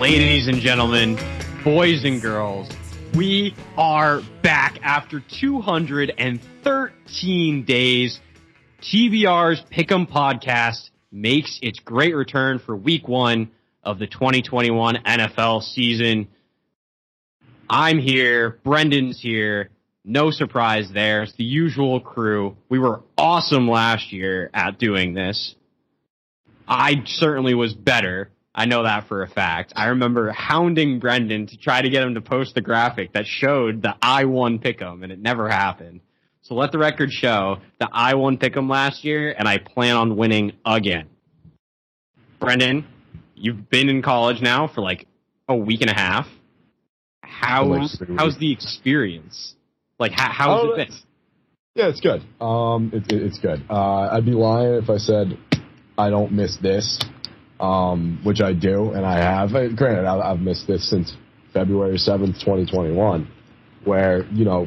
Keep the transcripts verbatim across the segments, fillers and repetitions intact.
Ladies and gentlemen, boys and girls, we are back after two hundred thirteen days. T B R's Pick'Em podcast makes its great return for week one of the twenty twenty-one N F L season. I'm here. Brendan's here. No surprise there. It's the usual crew. We were awesome last year at doing this. I certainly was better. I know that for a fact. I remember hounding Brendan to try to get him to post the graphic that showed the I won Pick'Em, and it never happened. So let the record show that I won Pick'Em last year, and I plan on winning again. Brendan, you've been in college now for like a week and a half. How's, how's the experience? Like, how, how's oh, it been? Yeah, it's good. Um, it, it, it's good. Uh, I'd be lying if I said I don't miss this. Um, which I do, and I have. Granted, I've missed this since February seventh, twenty twenty-one, where, you know,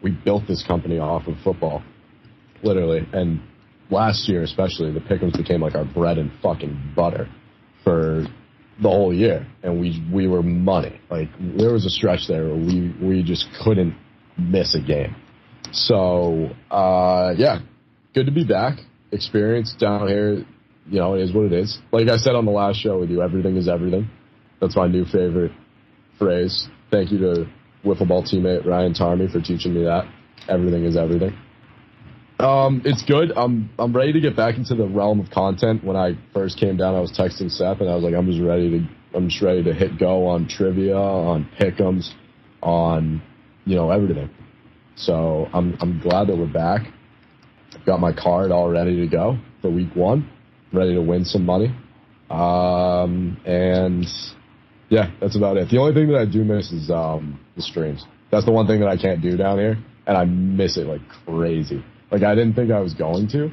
we built this company off of football, literally. And last year, especially, the Pick'ems became like our bread and fucking butter for the whole year, and we we were money. Like, there was a stretch there where we, we just couldn't miss a game. So, uh, yeah, good to be back. Experience down here. You know, it is what it is. Like I said on the last show with you, everything is everything. That's my new favorite phrase. Thank you to wiffle ball teammate Ryan Tarmy for teaching me that. Everything is everything. Um, it's good. I'm I'm ready to get back into the realm of content. When I first came down, I was texting Seth, and I was like, I'm just ready to I'm just ready to hit go on trivia, on Pick'ems, on, you know, everything. So I'm I'm glad that we're back. I've got my card all ready to go for week one. Ready to win some money. Um, and, yeah, that's about it. The only thing that I do miss is um, the streams. That's the one thing that I can't do down here, and I miss it like crazy. Like, I didn't think I was going to.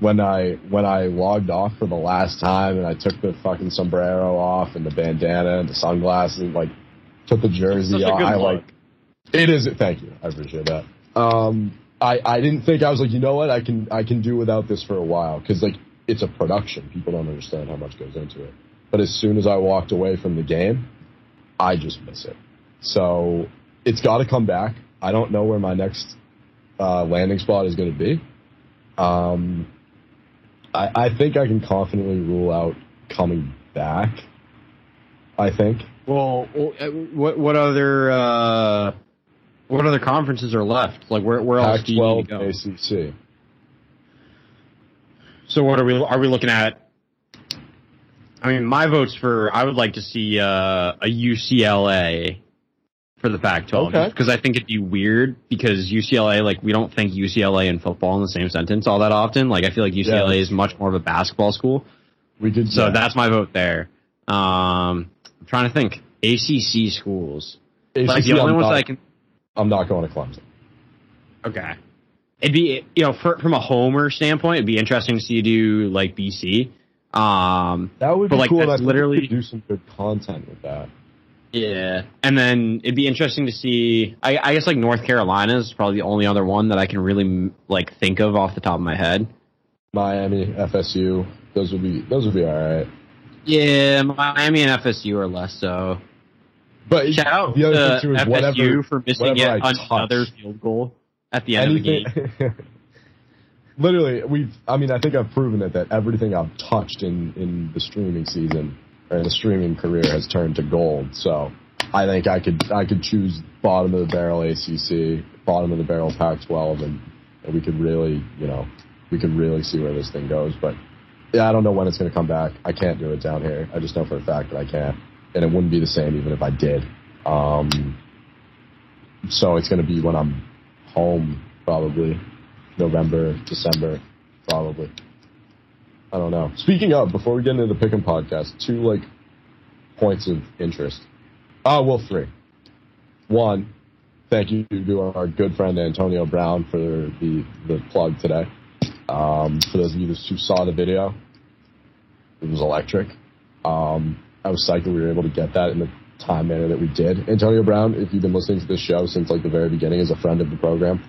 When I when I logged off for the last time and I took the fucking sombrero off and the bandana and the sunglasses and, like, took the jersey off, I, look. like, it is. Thank you. I appreciate that. Um, I, I didn't think, I was like, you know what, I can, I can do without this for a while, because, like, it's a production. People don't understand how much goes into it. But as soon as I walked away from the game, I just miss it. So it's got to come back. I don't know where my next uh, landing spot is going to be. Um, I, I think I can confidently rule out coming back, I think. Well, what what other uh, what other conferences are left? Like, where, where else do you need to go? Pac twelve, A C C. So what are we are we looking at? I mean, my vote's for, I would like to see uh, a U C L A for the Pac twelve, because okay. I think it'd be weird, because U C L A, like, we don't think U C L A and football in the same sentence all that often. Like, I feel like U C L A yeah. is much more of a basketball school. We did. So that. that's my vote there. Um, I'm trying to think. A C C schools. A C C, like, the only I'm ones not, I can. I'm not going to Clemson. Okay. It'd be, you know, for, from a homer standpoint, it'd be interesting to see you do, like, B C. Um, that would be like, cool. That's literally do some good content with that. Yeah. And then it'd be interesting to see, I, I guess, like, North Carolina is probably the only other one that I can really, like, think of off the top of my head. Miami, F S U, those would be, those would be all right. Yeah, Miami and F S U are less so. But shout out the other to F S U whatever, for missing yet another field goal. At the end anything, of the game. Literally, we've, I mean, I think I've proven it, that everything I've touched in, in the streaming season, or in the streaming career, has turned to gold. So I think I could I could choose bottom of the barrel A C C, bottom of the barrel Pac twelve, and, and we could really, you know, we could really see where this thing goes. But yeah, I don't know when it's going to come back. I can't do it down here. I just know for a fact that I can't. And it wouldn't be the same even if I did. Um, so it's going to be when I'm home, probably November, December, probably. I don't know. Speaking of, before we get into the Pick'em podcast, two like points of interest. Ah, uh, well, three. One, thank you to our good friend Antonio Brown for the the plug today. Um, for those of you who saw the video, it was electric. Um, I was psyched that we were able to get that in the time manner that we did. Antonio Brown, if you've been listening to this show since like the very beginning, is a friend of the program.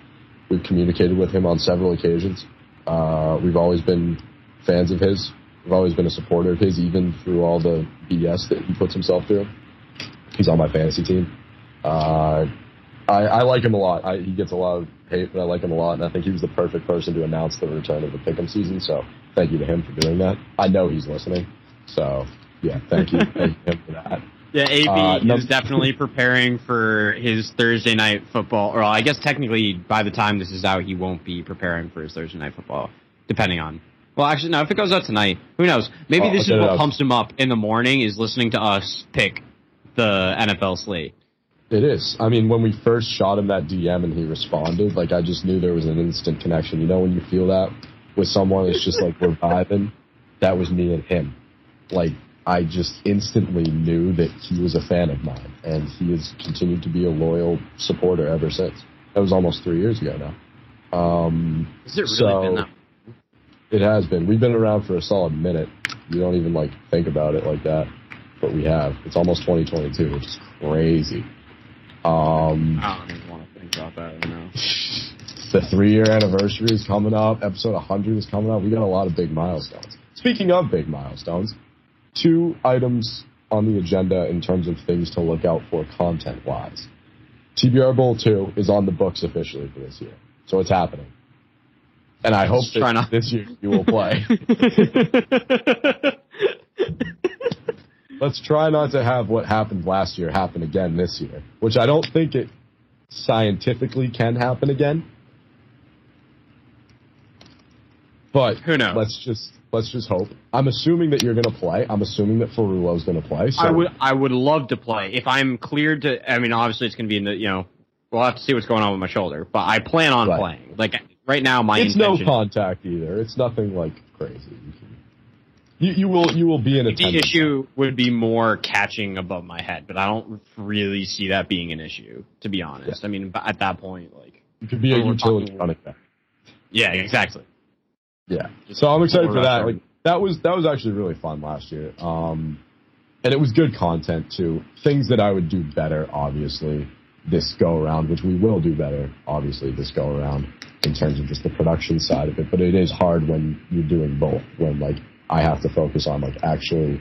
We've communicated with him on several occasions. Uh, we've always been fans of his. We've always been a supporter of his, even through all the B S that he puts himself through. He's on my fantasy team. Uh, I, I like him a lot. I, he gets a lot of hate, but I like him a lot, and I think he was the perfect person to announce the return of the Pick'Em season, so thank you to him for doing that. I know he's listening, so yeah, thank you, thank you him for that. Yeah, A B uh, is no- definitely preparing for his Thursday night football, or I guess technically by the time this is out, he won't be preparing for his Thursday night football, depending on. Well, actually, no, if it goes out tonight, who knows? Maybe oh, this is what pumps him up in the morning, is listening to us pick the N F L slate. It is. I mean, when we first shot him that D M and he responded, like, I just knew there was an instant connection. You know when you feel that with someone, it's just like we're vibing? That was me and him. Like, I just instantly knew that he was a fan of mine, and he has continued to be a loyal supporter ever since. That was almost three years ago now. Um, Has it really so, been that? It has been. We've been around for a solid minute. You don't even, like, think about it like that, but we have. It's almost twenty twenty-two, which is crazy. Um, I don't even want to think about that right now. The three-year anniversary is coming up. Episode one hundred is coming up. We got a lot of big milestones. Speaking of big milestones, two items on the agenda in terms of things to look out for content-wise. T B R Bowl two is on the books officially for this year, so it's happening. And I hope that not. This year you will play. Let's try not to have what happened last year happen again this year, which I don't think it scientifically can happen again. But who knows? Let's just let's just hope. I'm assuming that you're going to play. I'm assuming that Ferrulo's going to play. So. I would I would love to play if I'm cleared to. I mean, obviously it's going to be in the you know we'll have to see what's going on with my shoulder, but I plan on right. playing. Like right now, my it's intention, no contact either. It's nothing like crazy. You, you will you will be in attendance. The issue would be more catching above my head, but I don't really see that being an issue, to be honest. Yeah. I mean, at that point, like... You could be a utility running back. Yeah, exactly. Yeah. Just so I'm excited for that. Like, that was that was actually really fun last year. Um, and it was good content, too. Things that I would do better, obviously, this go-around, which we will do better, obviously, this go-around, in terms of just the production side of it. But it is hard when you're doing both, when, like, I have to focus on, like, actually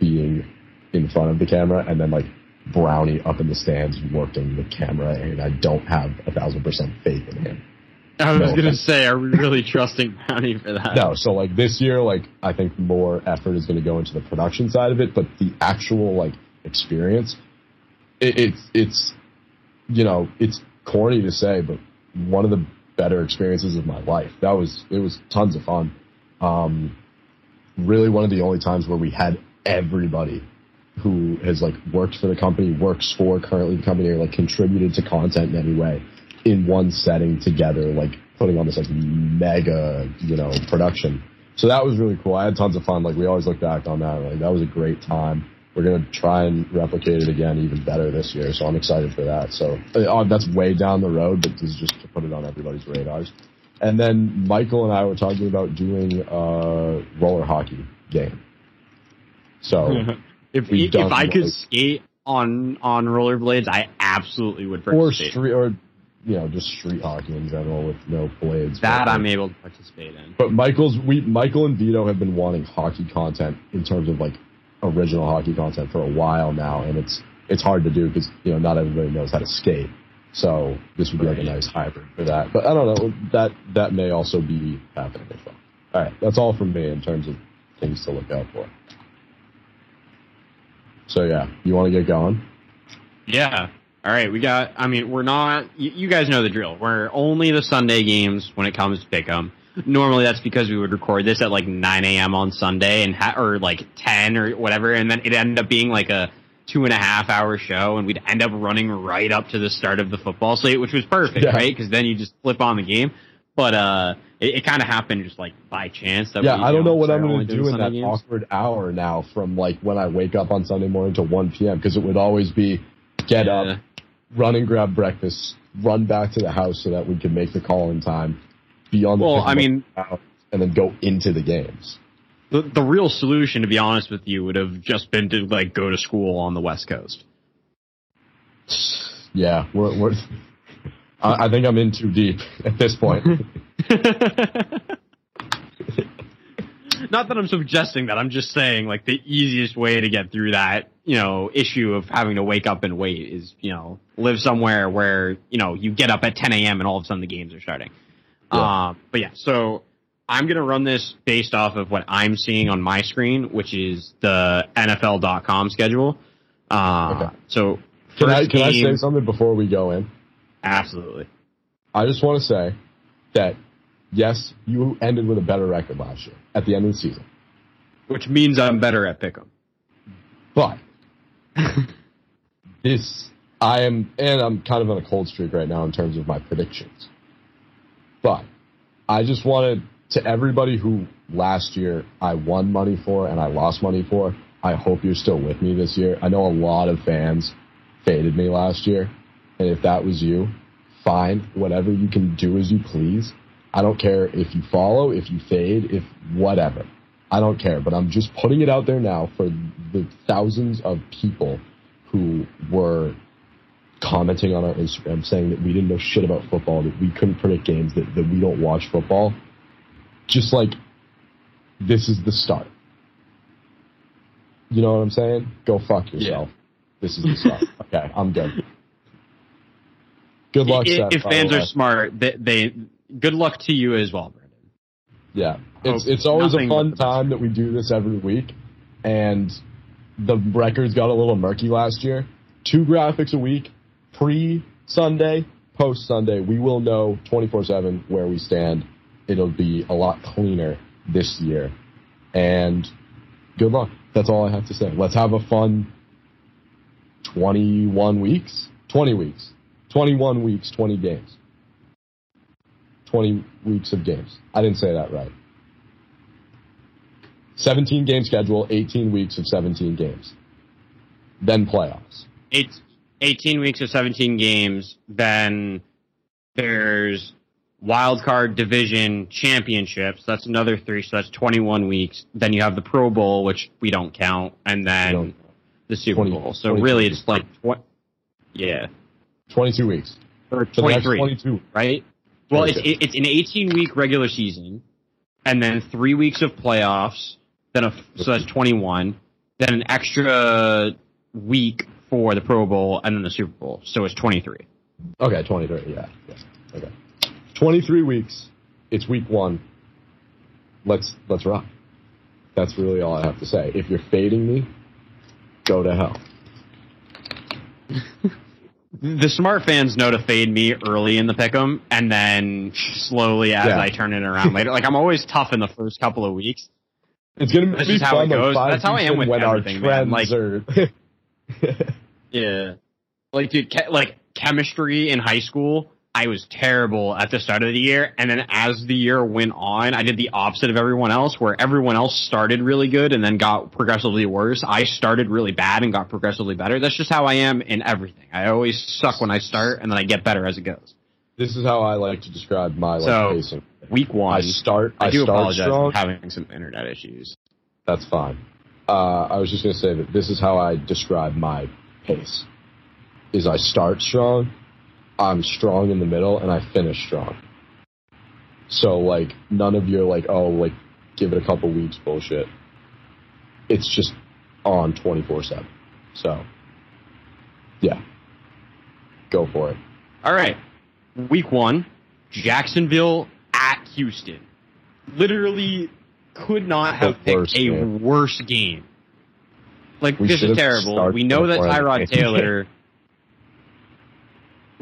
being in front of the camera and then, like, Brownie up in the stands working the camera, and I don't have a thousand percent faith in him. I was no going to say, are we really trusting Brownie for that? No, so, like, this year, like, I think more effort is going to go into the production side of it, but the actual, like, experience, it, it's, it's, you know, it's corny to say, but one of the better experiences of my life. That was, it was tons of fun. Um... Really one of the only times where we had everybody who has, like, worked for the company, works for currently the company, or, like, contributed to content in any way in one setting together, like, putting on this, like, mega, you know, production. So that was really cool. I had tons of fun. Like, we always look back on that. Like, that was a great time. We're going to try and replicate it again even better this year, so I'm excited for that. So uh, that's way down the road, but this is just to put it on everybody's radars. And then Michael and I were talking about doing a roller hockey game. So if we if I like, could skate on on rollerblades, I absolutely would participate. Or street, or you know, just street hockey in general with no blades. That I'm able to participate in. But Michael's we Michael and Vito have been wanting hockey content in terms of like original hockey content for a while now, and it's it's hard to do because you know not everybody knows how to skate. So this would be like a nice hybrid for that. But I don't know, that that may also be happening as well. All right, that's all from me in terms of things to look out for. So, yeah, you want to get going? Yeah. All right, we got, I mean, we're not, you, you guys know the drill. We're only the Sunday games when it comes to Pick'Em. Normally that's because we would record this at like nine a.m. on Sunday and ha- or like ten or whatever, and then it ended up being like a two and a half hour show, and we'd end up running right up to the start of the football slate, which was perfect, yeah. right? Because then you just flip on the game. But uh, it, it kind of happened just like by chance. That yeah, we, I don't know, know what I'm going to do in that games. awkward hour now from like when I wake up on Sunday morning to one p.m. because it would always be get yeah. up, run and grab breakfast, run back to the house so that we could make the call in time, be on the well, I mean, hour, and then go into the games. the, the real solution, to be honest with you, would have just been to like go to school on the West Coast. Yeah, we're, we're, I, I think I'm in too deep at this point. Not that I'm suggesting that. I'm just saying, like, the easiest way to get through that, you know, issue of having to wake up and wait is, you know, live somewhere where, you know, you get up at ten a.m. and all of a sudden the games are starting. Yeah. Um, but, yeah, so I'm going to run this based off of what I'm seeing on my screen, which is the N F L dot com schedule. Uh, okay. So can I, can I say something before we go in? Absolutely. I just want to say that, yes, you ended with a better record last year at the end of the season. Which means I'm better at Pick'em. But this, I am, and I'm kind of on a cold streak right now in terms of my predictions. But I just wanted to everybody who last year I won money for and I lost money for, I hope you're still with me this year. I know a lot of fans faded me last year, and if that was you, fine. Whatever, you can do as you please. I don't care if you follow, if you fade, if whatever. I don't care, but I'm just putting it out there now for the thousands of people who were commenting on our Instagram saying that we didn't know shit about football, that we couldn't predict games, that, that we don't watch football. Just like, this is the start. You know what I'm saying? Go fuck yourself. Yeah. This is the start. Okay, I'm good. Good luck, Seth. If fans are smart, they... they good luck to you as well, Brendan. Yeah. It's it's always a fun time that we do this every week, and the records got a little murky last year. Two graphics a week, pre-Sunday, post-Sunday. We will know twenty-four seven where we stand. It'll be a lot cleaner this year. And good luck. That's all I have to say. Let's have a fun twenty-one weeks. twenty weeks. twenty-one weeks, twenty games. twenty weeks of games. I didn't say that right. seventeen game schedule, eighteen weeks of seventeen games. Then playoffs. It's eighteen weeks of seventeen games, then there's wild card division championships. That's another three, so that's twenty-one weeks. Then you have the Pro Bowl, which we don't count, and then the Super Bowl. So really it's like what? Yeah. twenty-two weeks. Or twenty-three. twenty-two, right? Well, it's it's an eighteen-week regular season, and then three weeks of playoffs. Then a, so that's twenty-one. Then an extra week for the Pro Bowl, and then the Super Bowl. So it's twenty-three. Okay, twenty-three. Yeah. yeah. Okay. Twenty-three weeks. It's week one. Let's let's rock. That's really all I have to say. If you're fading me, go to hell. The smart fans know to fade me early in the pick'em, and then slowly as yeah. I turn it around later. Like, I'm always tough in the first couple of weeks. It's gonna this be is how fun it goes. That's how I am with everything, man. Like, are... yeah, like dude, ke- like chemistry in high school, I was terrible at the start of the year, and then as the year went on, I did the opposite of everyone else, where everyone else started really good and then got progressively worse. I started really bad and got progressively better. That's just how I am in everything. I always suck when I start, and then I get better as it goes. This is how I like to describe my life. So, week one, I start. I, I do start apologize strong. For having some internet issues. That's fine. Uh, I was just going to say that this is how I describe my pace. Is I start strong. I'm strong in the middle, and I finish strong. So, like, none of your, like, oh, like, give it a couple weeks bullshit. It's just on twenty-four seven. So, yeah. Go for it. All right. Week one, Jacksonville at Houston. Literally could not have picked a worse game. Like, this is terrible. We know that Tyrod Taylor...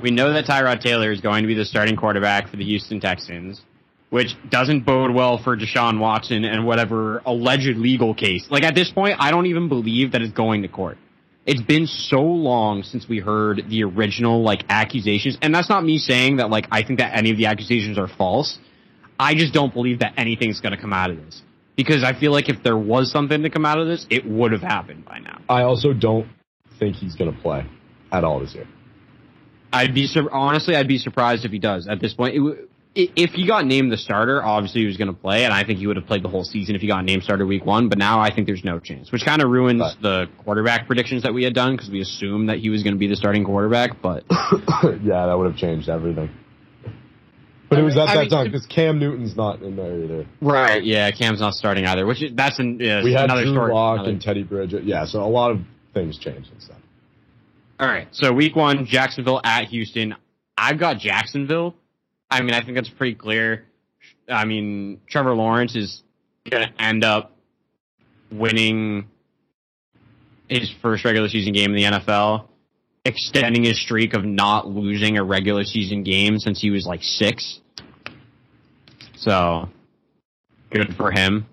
We know that Tyrod Taylor is going to be the starting quarterback for the Houston Texans, which doesn't bode well for Deshaun Watson and whatever alleged legal case. Like, at this point, I don't even believe that it's going to court. It's been so long since we heard the original, like, accusations. And that's not me saying that, like, I think that any of the accusations are false. I just don't believe that anything's going to come out of this. Because I feel like if there was something to come out of this, it would have happened by now. I also don't think he's going to play at all this year. I'd be honestly, I'd be surprised if he does at this point. It, if he got named the starter, obviously he was going to play, and I think he would have played the whole season if he got named starter week one, but now I think there's no chance, which kind of ruins but. the quarterback predictions that we had done, because we assumed that he was going to be the starting quarterback, but... yeah, that would have changed everything. But it was at I that mean, time, because Cam Newton's not in there either. Right, yeah, Cam's not starting either, which is, that's an, yeah, we had another Drew Lock another. and Teddy Bridgewater. Yeah, so a lot of things changed and stuff. All right, so week one, Jacksonville at Houston. I've got Jacksonville. I mean, I think that's pretty clear. I mean, Trevor Lawrence is going to end up winning his first regular season game in the N F L, extending his streak of not losing a regular season game since he was like six. So, good for him.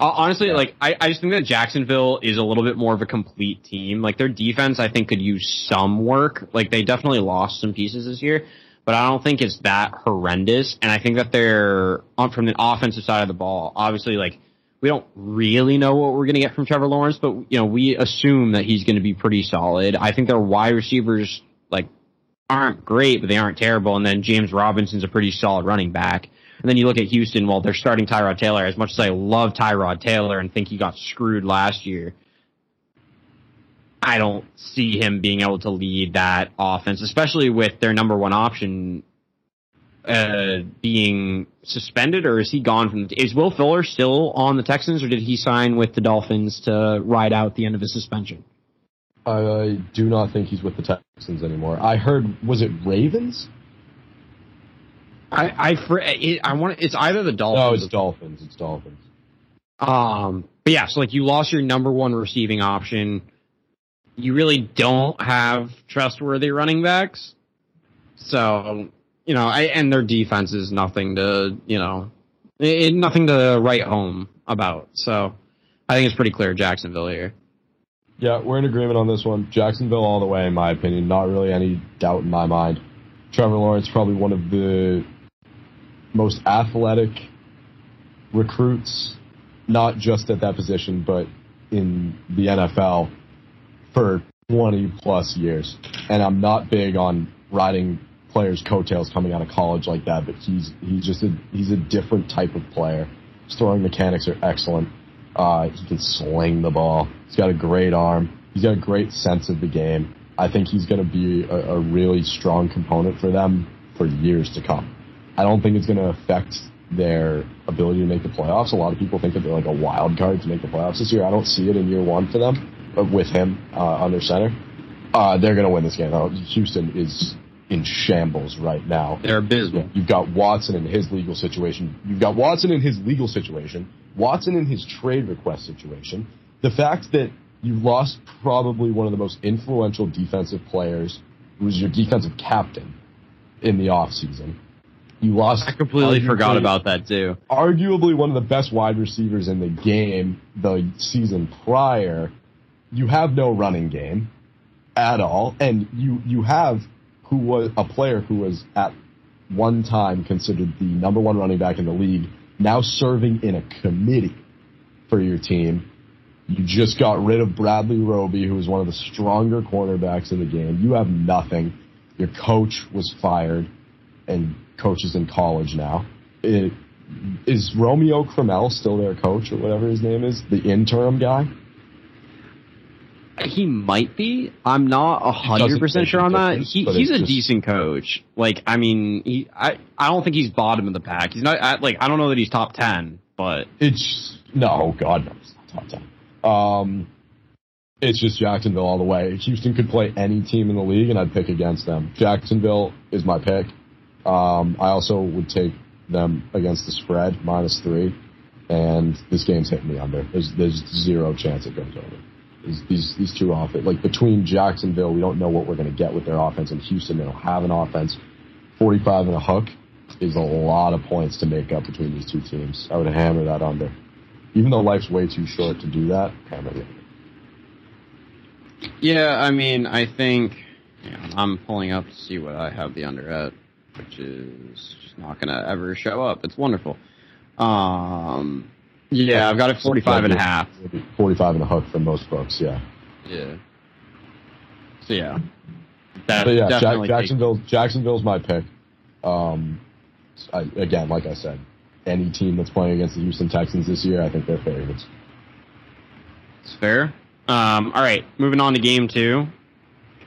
Uh, honestly, like, I, I just think that Jacksonville is a little bit more of a complete team. Like, their defense, I think, could use some work. Like, they definitely lost some pieces this year, but I don't think it's that horrendous. And I think that they're, from the offensive side of the ball, obviously, like, we don't really know what we're going to get from Trevor Lawrence, but, you know, we assume that he's going to be pretty solid. I think their wide receivers, like, aren't great, but they aren't terrible. And then James Robinson's a pretty solid running back. And then you look at Houston, well, they're starting Tyrod Taylor. As much as I love Tyrod Taylor and think he got screwed last year, I don't see him being able to lead that offense, especially with their number one option uh, being suspended, or is he gone from the, is Will Fuller still on the Texans, or did he sign with the Dolphins to ride out the end of his suspension? I do not think he's with the Texans anymore. I heard, was it Ravens? I I, I want it's either the Dolphins. No, it's Dolphins. It's Dolphins. Um, but yeah, so like you lost your number one receiving option. You really don't have trustworthy running backs. So, you know, I, and their defense is nothing to, you know, it, nothing to write home about. So I think it's pretty clear Jacksonville here. Yeah, we're in agreement on this one. Jacksonville all the way, in my opinion. Not really any doubt in my mind. Trevor Lawrence, probably one of the most athletic recruits, not just at that position, but in the N F L. For twenty plus years, and I'm not big on riding players' coattails coming out of college like that, but he's he's just a he's a different type of player. His throwing mechanics are excellent. Uh, he can sling the ball. He's got a great arm. He's got a great sense of the game. I think he's going to be a, a really strong component for them for years to come. I don't think it's going to affect their ability to make the playoffs. A lot of people think that they're like a wild card to make the playoffs this year. I don't see it in year one for them. With him uh, under center, uh, they're going to win this game. Though. Houston is in shambles right now. They're abysmal. You've got Watson in his legal situation. You've got Watson in his legal situation. Watson in his trade request situation. The fact that you lost probably one of the most influential defensive players, who was your defensive captain in the offseason. You lost. I completely forgot about that too. Arguably one of the best wide receivers in the game the season prior. You have no running game at all, and you, you have who was a player who was at one time considered the number one running back in the league, now serving in a committee for your team. You just got rid of Bradley Roby, who was one of the stronger cornerbacks in the game. You have nothing. Your coach was fired, and coach is in college now. It, is Romeo Crennel still their coach, or whatever his name is, the interim guy? He might be. I'm not a hundred percent sure on that. He he's a decent coach. Like I mean, he I I don't think he's bottom of the pack. He's not I, like I don't know that he's top ten, but it's no God no, he's not top ten. Um, it's just Jacksonville all the way. Houston could play any team in the league, and I'd pick against them. Jacksonville is my pick. Um, I also would take them against the spread minus three, and this game's hitting me under. There's there's zero chance it goes over. These these two offense, like between Jacksonville, we don't know what we're going to get with their offense, and Houston, they don't have an offense. forty-five and a hook is a lot of points to make up between these two teams. I would hammer that under. Even though life's way too short to do that, hammer it. Yeah, I mean, I think yeah, I'm pulling up to see what I have the under at, which is just not going to ever show up. It's wonderful. Um... Yeah, I've got it forty-five and a half. forty-five and a hook for most folks, yeah. Yeah. So, yeah. That, but yeah, Jack, Jacksonville, Jacksonville's my pick. Um, I, again, like I said, any team that's playing against the Houston Texans this year, I think they're favorites. It's fair. Um, all right, moving on to game two.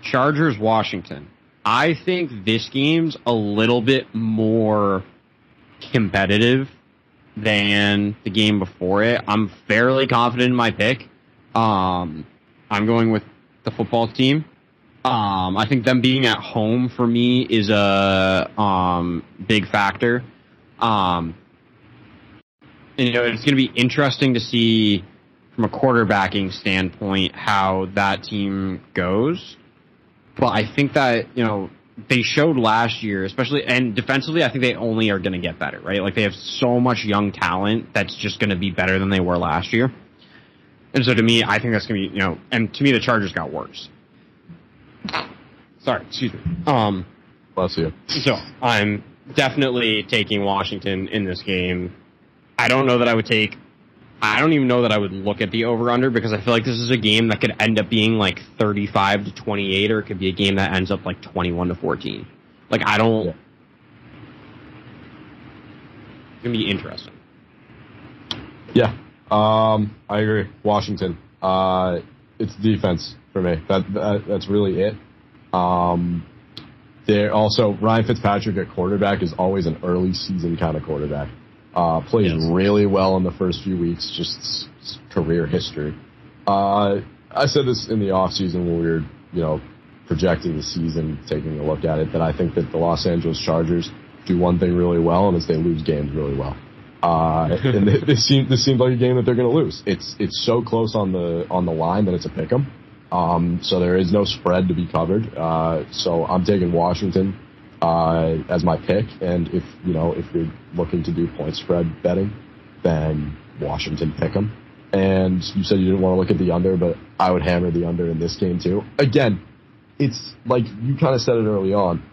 Chargers, Washington. I think this game's a little bit more competitive than the game before it. I'm fairly confident in my pick. Um, I'm going with the football team. Um, I think them being at home for me is a um, big factor. Um, and, you know, it's going to be interesting to see from a quarterbacking standpoint how that team goes. But I think that, you know, they showed last year, especially, and defensively, I think they only are going to get better, right? Like, they have so much young talent that's just going to be better than they were last year. And so, to me, I think that's going to be, you know, and to me, the Chargers got worse. Sorry, excuse me. Um, Bless you. So, I'm definitely taking Washington in this game. I don't know that I would take, I don't even know that I would look at the over-under, because I feel like this is a game that could end up being like thirty-five to twenty-eight, or it could be a game that ends up like twenty-one to fourteen. Like, I don't... Yeah. It's going to be interesting. Yeah, um, I agree. Washington. Uh, it's defense for me. That, that That's really it. Um, they're also, Ryan Fitzpatrick at quarterback is always an early season kind of quarterback. Uh, plays yes. really well in the first few weeks, just career history. Uh, I said this in the offseason when we were, you know, projecting the season, taking a look at it, that I think that the Los Angeles Chargers do one thing really well, and it's they lose games really well. Uh, and they, they seem, this seems like a game that they're going to lose. It's it's so close on the on the line that it's a pick'em. Um, so there is no spread to be covered. Uh, so I'm taking Washington uh, as my pick. And if, you know, if you're looking to do point spread betting, then Washington pick them. And you said you didn't want to look at the under, but I would hammer the under in this game too. Again, it's like you kind of said it early on.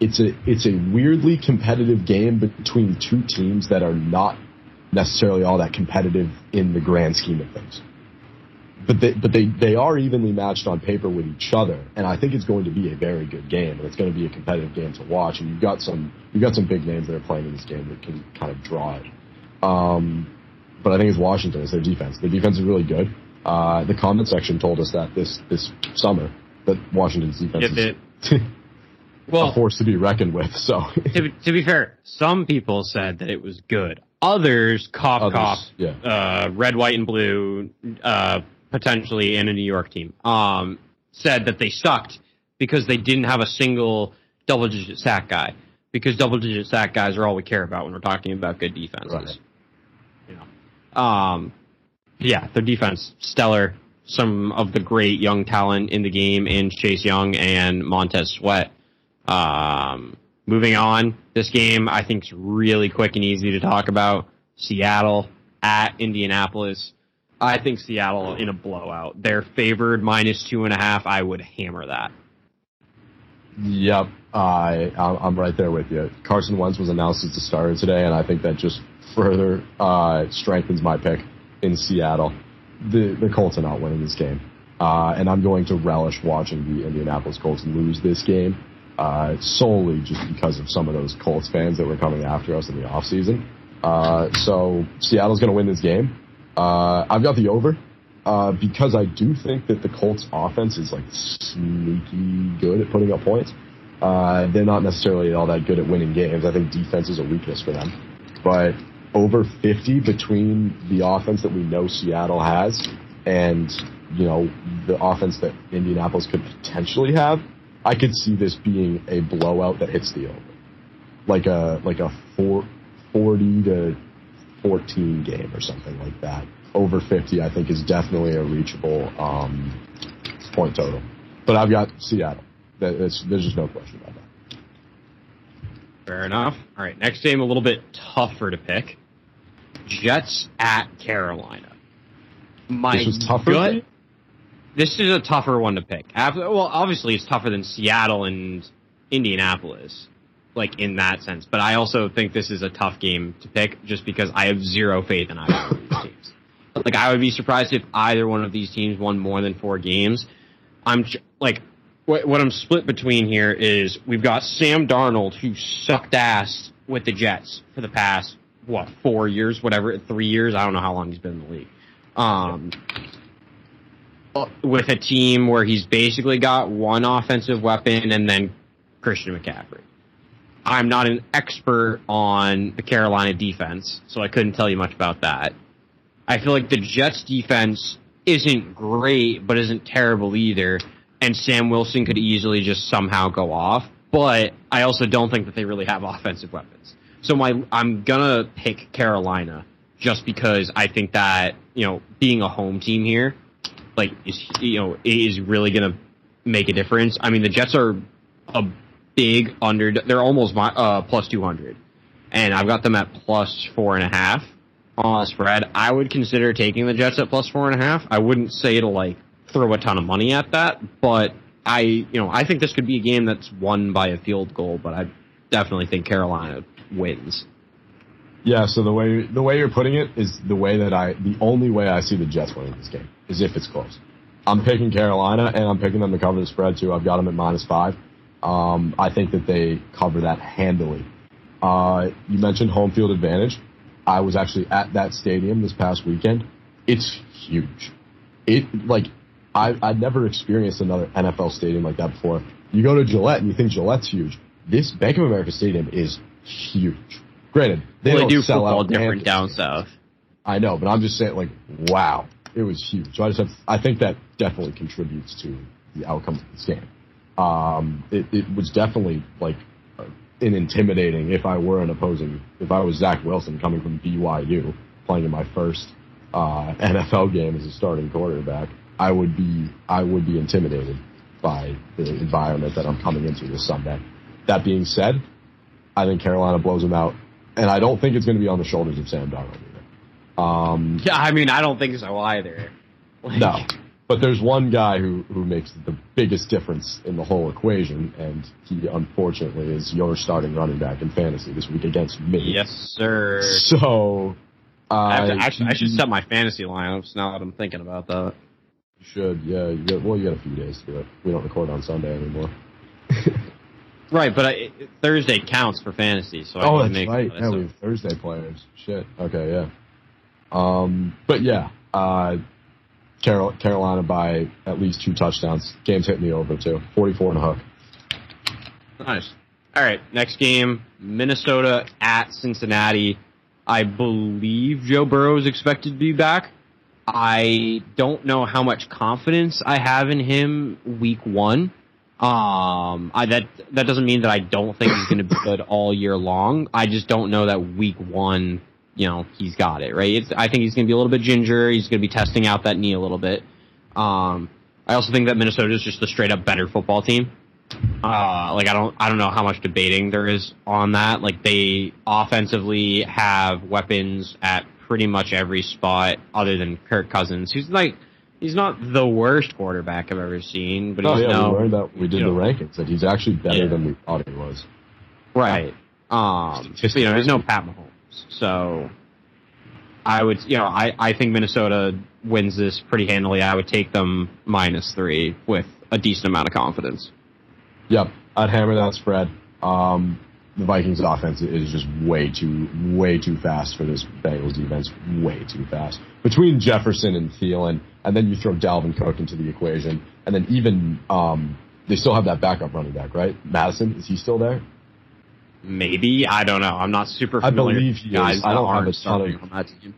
It's a, it's a weirdly competitive game between two teams that are not necessarily all that competitive in the grand scheme of things. But they, but they, they are evenly matched on paper with each other, and I think it's going to be a very good game, and it's going to be a competitive game to watch. And you've got some you've got some big names that are playing in this game that can kind of draw it. Um, but I think it's Washington. It's their defense. Their defense is really good. Uh, the comment section told us that this this summer that Washington's defense it, is it, well, a force to be reckoned with. So to, be, to be fair, some people said that it was good. Others, cop, Others, cop, yeah. uh, red, white, and blue. Uh, potentially in a New York team, um, said that they sucked because they didn't have a single double-digit sack guy, because double-digit sack guys are all we care about when we're talking about good defenses. Right. Yeah. Um, yeah, their defense, stellar. Some of the great young talent in the game in Chase Young and Montez Sweat. Um, moving on, this game I think is really quick and easy to talk about. Seattle at Indianapolis. I think Seattle in a blowout. They're favored minus two and a half. I would hammer that. Yep, I I'm right there with you. Carson Wentz was announced as the starter today, and I think that just further uh, strengthens my pick in Seattle. The the Colts are not winning this game, uh, and I'm going to relish watching the Indianapolis Colts lose this game uh, solely just because of some of those Colts fans that were coming after us in the offseason. Uh, so Seattle's going to win this game. Uh, I've got the over uh, because I do think that the Colts' offense is like sneaky good at putting up points. Uh, they're not necessarily all that good at winning games. I think defense is a weakness for them. But over fifty between the offense that we know Seattle has and, you know, the offense that Indianapolis could potentially have, I could see this being a blowout that hits the over, like a like a four, forty to fourteen game or something like that. Over fifty, I think, is definitely a reachable um, point total. But I've got Seattle. There's, there's just no question about that. Fair enough. All right, next game a little bit tougher to pick. Jets at Carolina. My this was tougher? Gut, this is a tougher one to pick. After, well, obviously it's tougher than Seattle and Indianapolis, like, in that sense. But I also think this is a tough game to pick just because I have zero faith in either one of these teams. Like, I would be surprised if either one of these teams won more than four games. I'm, like, what, what I'm split between here is we've got Sam Darnold, who sucked ass with the Jets for the past, what, four years, whatever, three years. I don't know how long he's been in the league. Um, with a team where he's basically got one offensive weapon and then Christian McCaffrey. I'm not an expert on the Carolina defense, so I couldn't tell you much about that. I feel like the Jets defense isn't great, but isn't terrible either, and Sam Wilson could easily just somehow go off. But I also don't think that they really have offensive weapons. So my, I'm going to pick Carolina just because I think that, you know, being a home team here, like, is, you know, is really going to make a difference. I mean, the Jets are a big under. They're almost my, uh, plus two hundred, and I've got them at plus four and a half on the spread. I would consider taking the Jets at plus four and a half. I wouldn't say to like throw a ton of money at that, but I, you know, I think this could be a game that's won by a field goal, but I definitely think Carolina wins. Yeah. So the way the way you're putting it is the way that I, the only way I see the Jets winning this game is if it's close. I'm picking Carolina, and I'm picking them to cover the spread too. I've got them at minus five. Um, I think that they cover that handily. Uh, you mentioned home field advantage. I was actually at that stadium this past weekend. It's huge. It like I I'd never experienced another N F L stadium like that before. You go to Gillette and you think Gillette's huge. This Bank of America Stadium is huge. Granted, they well, don't they do sell football out different down south. I know, but I'm just saying, like, wow, it was huge. So I just have, I think that definitely contributes to the outcome of this game. Um, it, it was definitely like an intimidating. If I were an opposing, if I was Zach Wilson coming from B Y U playing in my first uh, N F L game as a starting quarterback, I would be I would be intimidated by the environment that I'm coming into this Sunday. That being said, I think Carolina blows them out, and I don't think it's going to be on the shoulders of Sam Darnold either. Um, yeah, I mean, I don't think so either. Like, no. But there's one guy who, who makes the biggest difference in the whole equation, and he, unfortunately, is your starting running back in fantasy this week against me. Yes, sir. So, uh, I, have to, I, should, I should set my fantasy lineups now that I'm thinking about that. You should, yeah. You got, well, you got a few days to do it. We don't record on Sunday anymore. Right, but I, Thursday counts for fantasy, so I oh, that's make right. Yeah, we have Thursday players. Shit. Okay, yeah. Um, but yeah, uh. Carolina by at least two touchdowns. Game's hitting the over, too. forty-four and a hook. Nice. All right, next game, Minnesota at Cincinnati. I believe Joe Burrow is expected to be back. I don't know how much confidence I have in him week one. Um, I, that, that doesn't mean that I don't think he's going to be good all year long. I just don't know that week one... You know, he's got it, right? It's, I think he's going to be a little bit ginger. He's going to be testing out that knee a little bit. Um, I also think that Minnesota is just a straight-up better football team. Uh, like, I don't I don't know how much debating there is on that. Like, they offensively have weapons at pretty much every spot other than Kirk Cousins, who's, like, he's not the worst quarterback I've ever seen. But oh, he's yeah, no, we learned that we did the know, rankings, that he's actually better yeah. than we thought he was. Right. Um, just, you know, there's no Pat Mahomes. So, I would, you know, I, I think Minnesota wins this pretty handily. I would take them minus three with a decent amount of confidence. Yep, I'd hammer that spread. Um, the Vikings' offense is just way too, way too fast for this Bengals defense. Way too fast. Between Jefferson and Thielen, and then you throw Dalvin Cook into the equation, and then even um, they still have that backup running back, right? Madison, is he still there? Maybe. I don't know. I'm not super familiar. I believe he guys is. I don't have a ton of that team.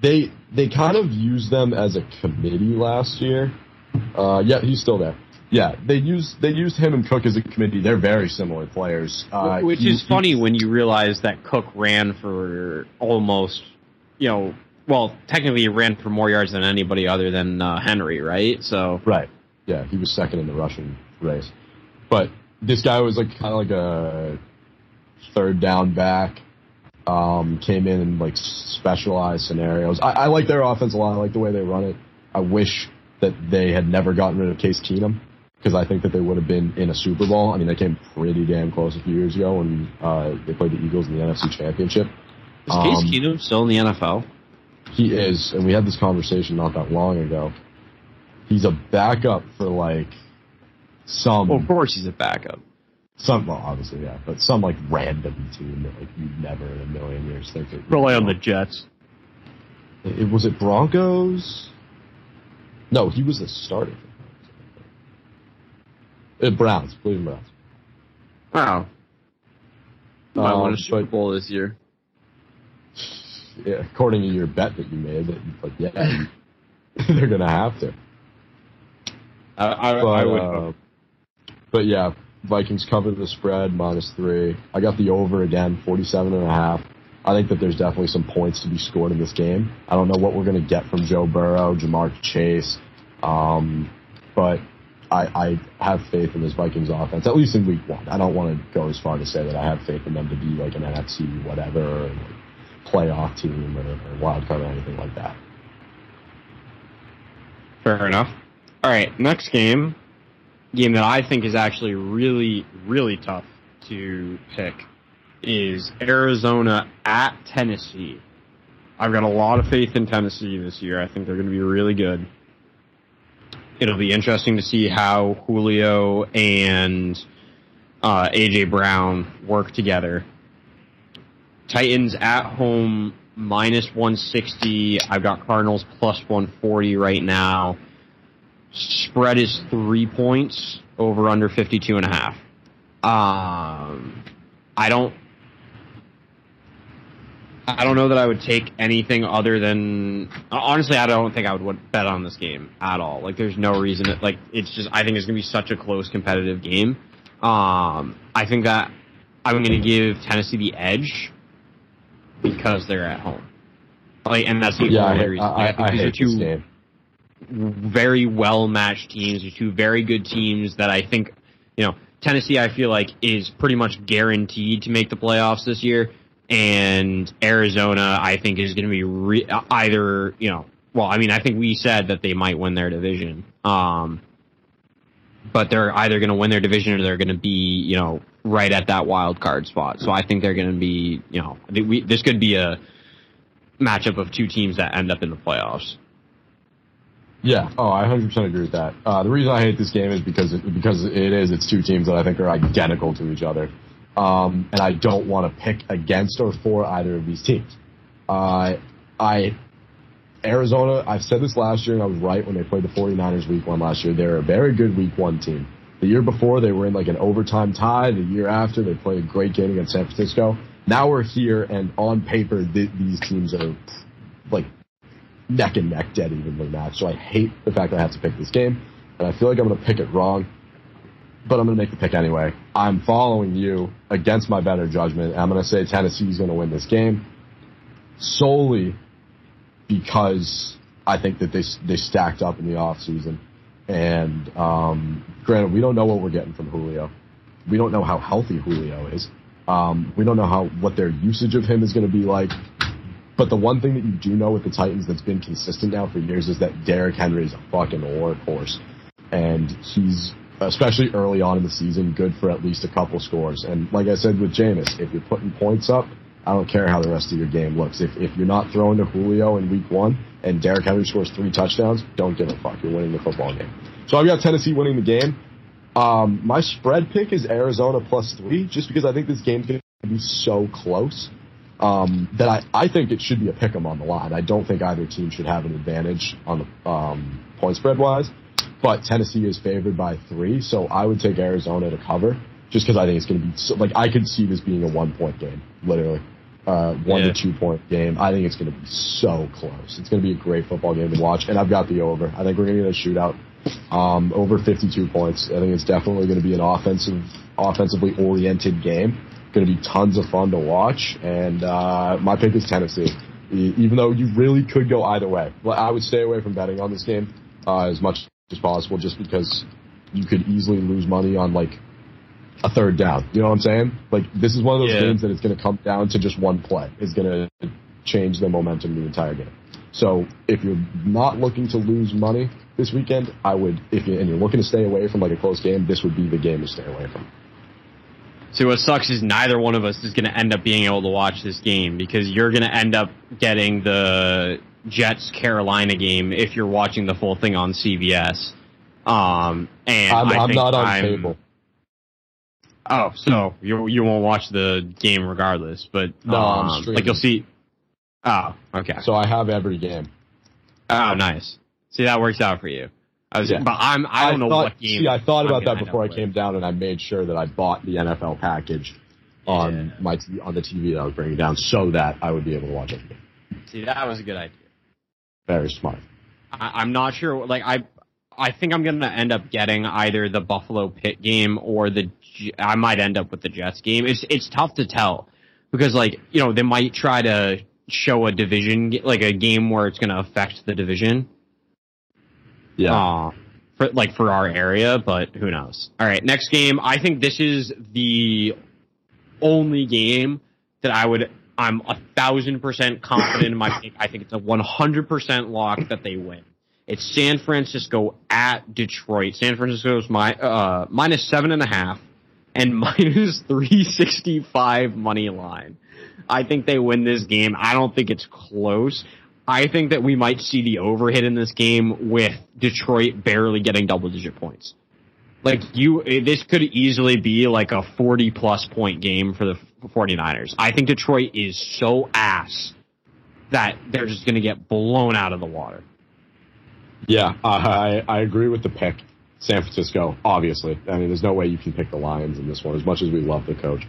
They, they kind of used them as a committee last year. Uh, yeah, he's still there. Yeah, they used they used him and Cook as a committee. They're very similar players. Uh, Which he, is funny when you realize that Cook ran for almost, you know, well, technically he ran for more yards than anybody other than uh, Henry, right? So right. Yeah, he was second in the rushing race. But this guy was like kind of like a... third down back, um, came in and like specialized scenarios. I, I like their offense a lot. I like the way they run it. I wish that they had never gotten rid of Case Keenum because I think that they would have been in a Super Bowl. I mean, they came pretty damn close a few years ago when uh, they played the Eagles in the N F C Championship. Is um, Case Keenum still in the N F L? He is, and we had this conversation not that long ago. He's a backup for like some. Well, of course, he's a backup. Some, well, obviously, yeah, but some, like, random team that, like, you'd never in a million years think it would be. Probably on the Jets. It, was it Broncos? No, he was the starter for Broncos. Browns, Cleveland Browns. Wow. Um, I won a Super Bowl this year. Yeah, according to your bet that you made, that like, yeah, they're going to have to. I, I, but, I would uh, But, yeah. Vikings covered the spread, minus three. I got the over again, forty-seven and a half. I think that there's definitely some points to be scored in this game. I don't know what we're going to get from Joe Burrow, Jamar Chase, um, but I, I have faith in this Vikings offense, at least in week one. I don't want to go as far to say that I have faith in them to be like an N F C whatever, or like playoff team, or, or wild card, or anything like that. Fair enough. All right, next game. Game that I think is actually really, really tough to pick is Arizona at Tennessee. I've got a lot of faith in Tennessee this year. I think they're going to be really good. It'll be interesting to see how Julio and uh, A J Brown work together. Titans at home, minus one sixty. I've got Cardinals plus one forty right now. Spread is three points, over under fifty-two and a half. Um, I don't, I don't know that I would take anything other than, honestly, I don't think I would bet on this game at all. Like, there's no reason. It, like, it's just, I think it's going to be such a close competitive game. Um, I think that I'm going to give Tennessee the edge because they're at home. Like, and that's the yeah, only I, reason. I, I, I think I these are two. Game. Very well-matched teams. They're two very good teams that I think, you know, Tennessee, I feel like, is pretty much guaranteed to make the playoffs this year. And Arizona, I think, is going to be re- either, you know, well, I mean, I think we said that they might win their division. Um, but they're either going to win their division or they're going to be, you know, right at that wild card spot. So I think they're going to be, you know, we, this could be a matchup of two teams that end up in the playoffs. Yeah, oh, I one hundred percent agree with that. Uh, the reason I hate this game is because it, because it is, it's two teams that I think are identical to each other. Um, and I don't want to pick against or for either of these teams. Uh, I Arizona, I've said this last year, and I was right when they played the 49ers week one last year. They're a very good week one team. The year before, they were in like an overtime tie. The year after, they played a great game against San Francisco. Now we're here, and on paper, th- these teams are like neck and neck, dead evenly matched. So I hate the fact that I have to pick this game, and I feel like I'm going to pick it wrong, but I'm going to make the pick anyway. I'm following you against my better judgment. I'm going to say Tennessee's going to win this game solely because I think that they they stacked up in the offseason. And um, granted, we don't know what we're getting from Julio. We don't know how healthy Julio is. Um, we don't know how what their usage of him is going to be like. But the one thing that you do know with the Titans that's been consistent now for years is that Derrick Henry is a fucking workhorse. And he's, especially early on in the season, good for at least a couple scores. And like I said with Jameis, if you're putting points up, I don't care how the rest of your game looks. If if you're not throwing to Julio in week one and Derrick Henry scores three touchdowns, don't give a fuck. You're winning the football game. So I've got Tennessee winning the game. Um, my spread pick is Arizona plus three, just because I think this game's going to be so close. Um, that I, I think it should be a pick 'em on the line. I don't think either team should have an advantage on the um, point spread-wise, but Tennessee is favored by three, so I would take Arizona to cover just because I think it's going to be so, – like, I could see this being a one-point game, literally, uh, one- yeah. to two-point game. I think it's going to be so close. It's going to be a great football game to watch, and I've got the over. I think we're going to get a shootout, um, over fifty-two points. I think it's definitely going to be an offensive, offensively oriented game. Going to be tons of fun to watch, and uh, my pick is Tennessee, e- even though you really could go either way. Well, I would stay away from betting on this game uh, as much as possible, just because you could easily lose money on, like, a third down. You know what I'm saying? Like, this is one of those yeah. games that it's going to come down to just one play. It's going to change the momentum the entire game. So if you're not looking to lose money this weekend, I would, if you, and you're looking to stay away from, like, a close game, this would be the game to stay away from. So what sucks is neither one of us is going to end up being able to watch this game, because you're going to end up getting the Jets-Carolina game if you're watching the full thing on C B S. Um, and I'm, I think I'm not on I'm, cable. Oh, so you you won't watch the game regardless, but no, um, I'm streaming. Like you'll see. Oh, okay. So I have every game. Oh, nice. See, that works out for you. I was, yeah. But I'm I don't I know thought, what game. See, I thought about that before I came with. down, and I made sure that I bought the N F L package on yeah. my t- on the T V that I was bringing down, so that I would be able to watch every game. See, that was a good idea. Very smart. I, I'm not sure. Like I. I think I'm going to end up getting either the Buffalo Pitt game or the – I might end up with the Jets game. It's it's tough to tell because, like, you know, they might try to show a division – like a game where it's going to affect the division. Yeah. Uh, for, like, for our area, but who knows. All right, next game. I think this is the only game that I would – I'm one thousand percent confident in my pick. I think it's a one hundred percent lock that they win. It's San Francisco at Detroit. San Francisco's my uh, minus seven and a half and minus three sixty five money line. I think they win this game. I don't think it's close. I think that we might see the overhit in this game with Detroit barely getting double digit points. Like you, this could easily be like a forty plus point game for the 49ers. I think Detroit is so ass that they're just going to get blown out of the water. Yeah, uh, I, I agree with the pick. San Francisco, obviously. I mean, there's no way you can pick the Lions in this one, as much as we love the coach.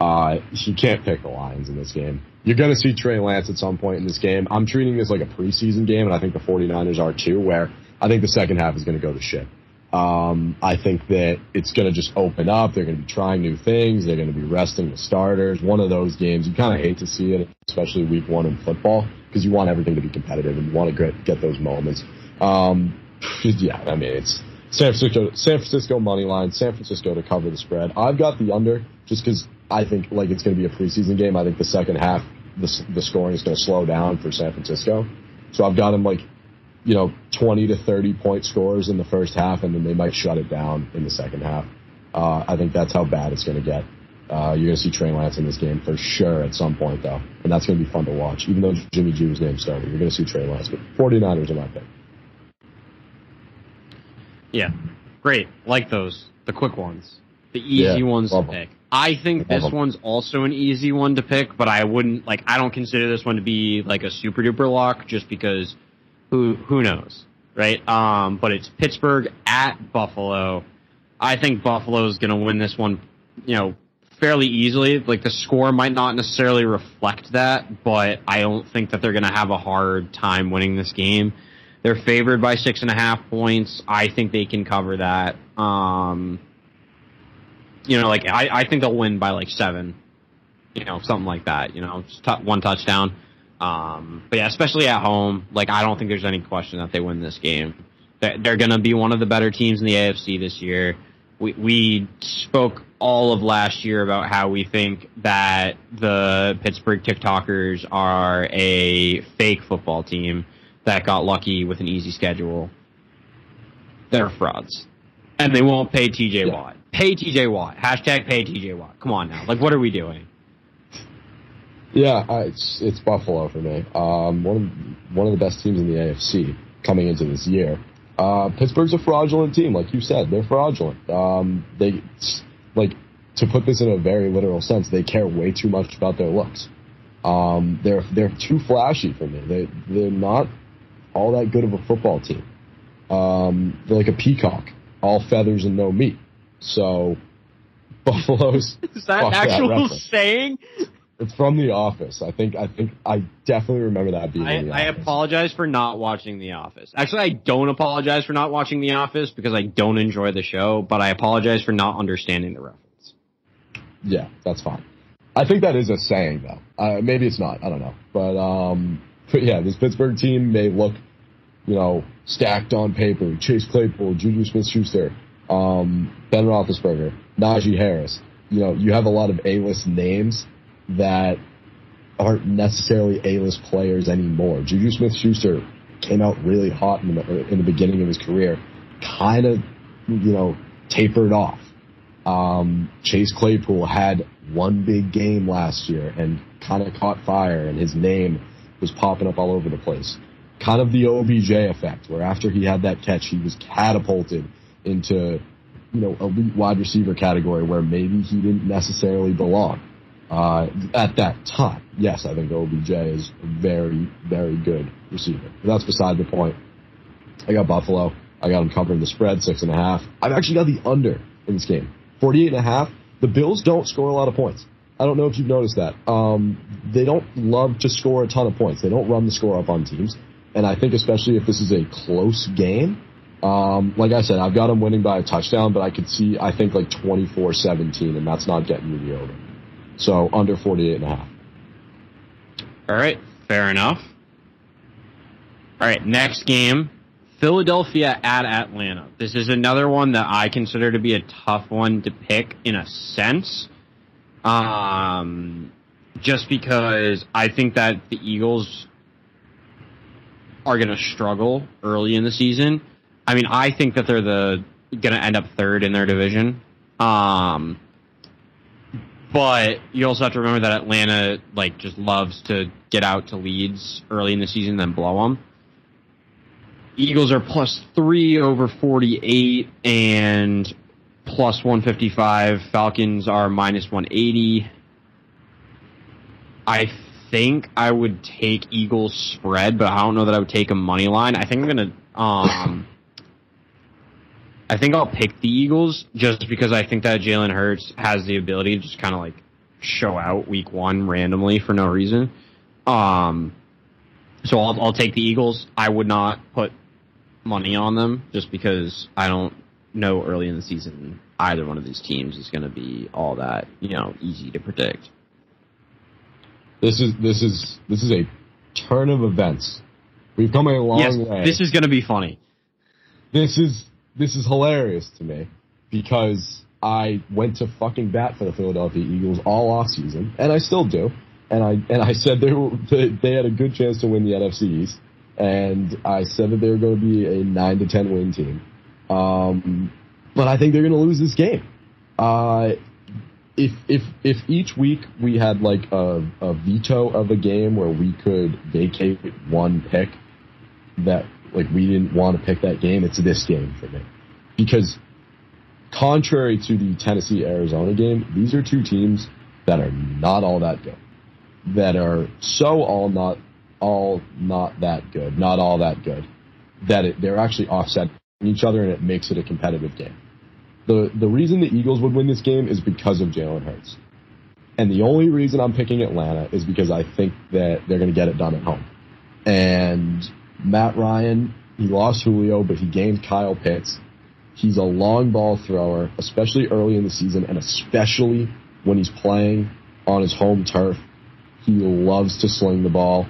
Uh, you can't pick the Lions in this game. You're going to see Trey Lance at some point in this game. I'm treating this like a preseason game, and I think the 49ers are too, where I think the second half is going to go to shit. Um, I think that it's going to just open up. They're going to be trying new things. They're going to be resting the starters. One of those games, you kind of hate to see it, especially week one in football, because you want everything to be competitive and you want to get those moments. Um, yeah, I mean, it's San Francisco, San Francisco money line, San Francisco to cover the spread. I've got the under just because I think, like, it's going to be a preseason game. I think the second half, the, the scoring is going to slow down for San Francisco. So I've got them, like, you know, twenty to thirty point scores in the first half, and then they might shut it down in the second half. Uh, I think that's how bad it's going to get. Uh, you're going to see Trey Lance in this game for sure at some point, though. And that's going to be fun to watch. Even though Jimmy G's name started, you're going to see Trey Lance. But 49ers are my pick. Yeah, great. Like those, the quick ones, the easy yeah, ones to pick. Them. I think love this them. one's also an easy one to pick, but I wouldn't like. I don't consider this one to be like a super duper lock, just because who who knows, right? Um, but it's Pittsburgh at Buffalo. I think Buffalo's going to win this one, you know, fairly easily. Like the score might not necessarily reflect that, but I don't think that they're going to have a hard time winning this game. They're favored by six and a half points. I think they can cover that. Um, you know, like I, I think they'll win by like seven, you know, something like that. You know, just t- one touchdown. Um, but yeah, especially at home, like I don't think there's any question that they win this game. They're, they're going to be one of the better teams in the A F C this year. We we spoke all of last year about how we think that the Pittsburgh TikTokers are a fake football team that got lucky with an easy schedule. They're frauds. And they won't pay T J yeah. Watt. Pay T J Watt. Hashtag pay T J Watt. Come on now. Like, what are we doing? Yeah, uh, it's it's Buffalo for me. Um, one of, one of the best teams in the A F C coming into this year. Uh, Pittsburgh's a fraudulent team, like you said. They're fraudulent. Um, they like to put this in a very literal sense. They care way too much about their looks. Um, they're they're too flashy for me. They they're not all that good of a football team. Um, they're like a peacock, all feathers and no meat. So, Buffalo's. Is that an actual that saying? It's from The Office. I think. I think. I definitely remember that being. I, in the I apologize for not watching The Office. Actually, I don't apologize for not watching The Office because I don't enjoy the show. But I apologize for not understanding the reference. Yeah, that's fine. I think that is a saying, though. Uh, maybe it's not. I don't know. But um, but yeah, this Pittsburgh team may look, you know, stacked on paper. Chase Claypool, Juju Smith-Schuster, um, Ben Roethlisberger, Najee Harris. You know, you have a lot of A-list names that aren't necessarily A-list players anymore. Juju Smith-Schuster came out really hot in the, in the beginning of his career, kind of, you know, tapered off. Um, Chase Claypool had one big game last year and kind of caught fire, and his name was popping up all over the place. Kind of the O B J effect, where after he had that catch, he was catapulted into you know, elite wide receiver category where maybe he didn't necessarily belong uh, at that time. Yes, I think O B J is a very, very good receiver. But that's beside the point. I got Buffalo. I got him covering the spread, six and a half. I've actually got the under in this game, forty-eight and a half. The Bills don't score a lot of points. I don't know if you've noticed that. Um, they don't love to score a ton of points. They don't run the score up on teams. And I think especially if this is a close game, um, like I said, I've got them winning by a touchdown, but I could see, I think, like twenty-four seventeen, and that's not getting me the over. So under forty-eight and a half. All right. Fair enough. All right. Next game. Philadelphia at Atlanta. This is another one that I consider to be a tough one to pick in a sense, um, just because I think that the Eagles are going to struggle early in the season. I mean, I think that they're the going to end up third in their division, um, but you also have to remember that Atlanta like just loves to get out to leads early in the season and then blow them. Eagles are plus three over forty-eight and plus one fifty-five. Falcons are minus one eighty. I think I would take Eagles spread, but I don't know that I would take a money line. I think I'm going to, um, I think I'll pick the Eagles just because I think that Jalen Hurts has the ability to just kind of like show out week one randomly for no reason. Um, so I'll, I'll take the Eagles. I would not put money on them just because I don't know early in the season either one of these teams is going to be all that, you know, easy to predict. This is this is this is a turn of events. We've come a long yes, way. This is going to be funny. This is this is hilarious to me because I went to fucking bat for the Philadelphia Eagles all offseason, and I still do. And I and I said they were they, they had a good chance to win the N F C East, and I said that they were going to be a nine to ten win team. Um, but I think they're going to lose this game. Uh, if if if each week we had like a, a veto of a game where we could vacate one pick that like we didn't want to pick that game, it's this game for me, because contrary to the Tennessee Arizona game, these are two teams that are not all that good. That are so all not all not that good, not all that good, that it, they're actually offsetting each other, and it makes it a competitive game. The the reason the Eagles would win this game is because of Jalen Hurts. And the only reason I'm picking Atlanta is because I think that they're going to get it done at home. And Matt Ryan, he lost Julio, but he gained Kyle Pitts. He's a long ball thrower, especially early in the season, and especially when he's playing on his home turf. He loves to sling the ball.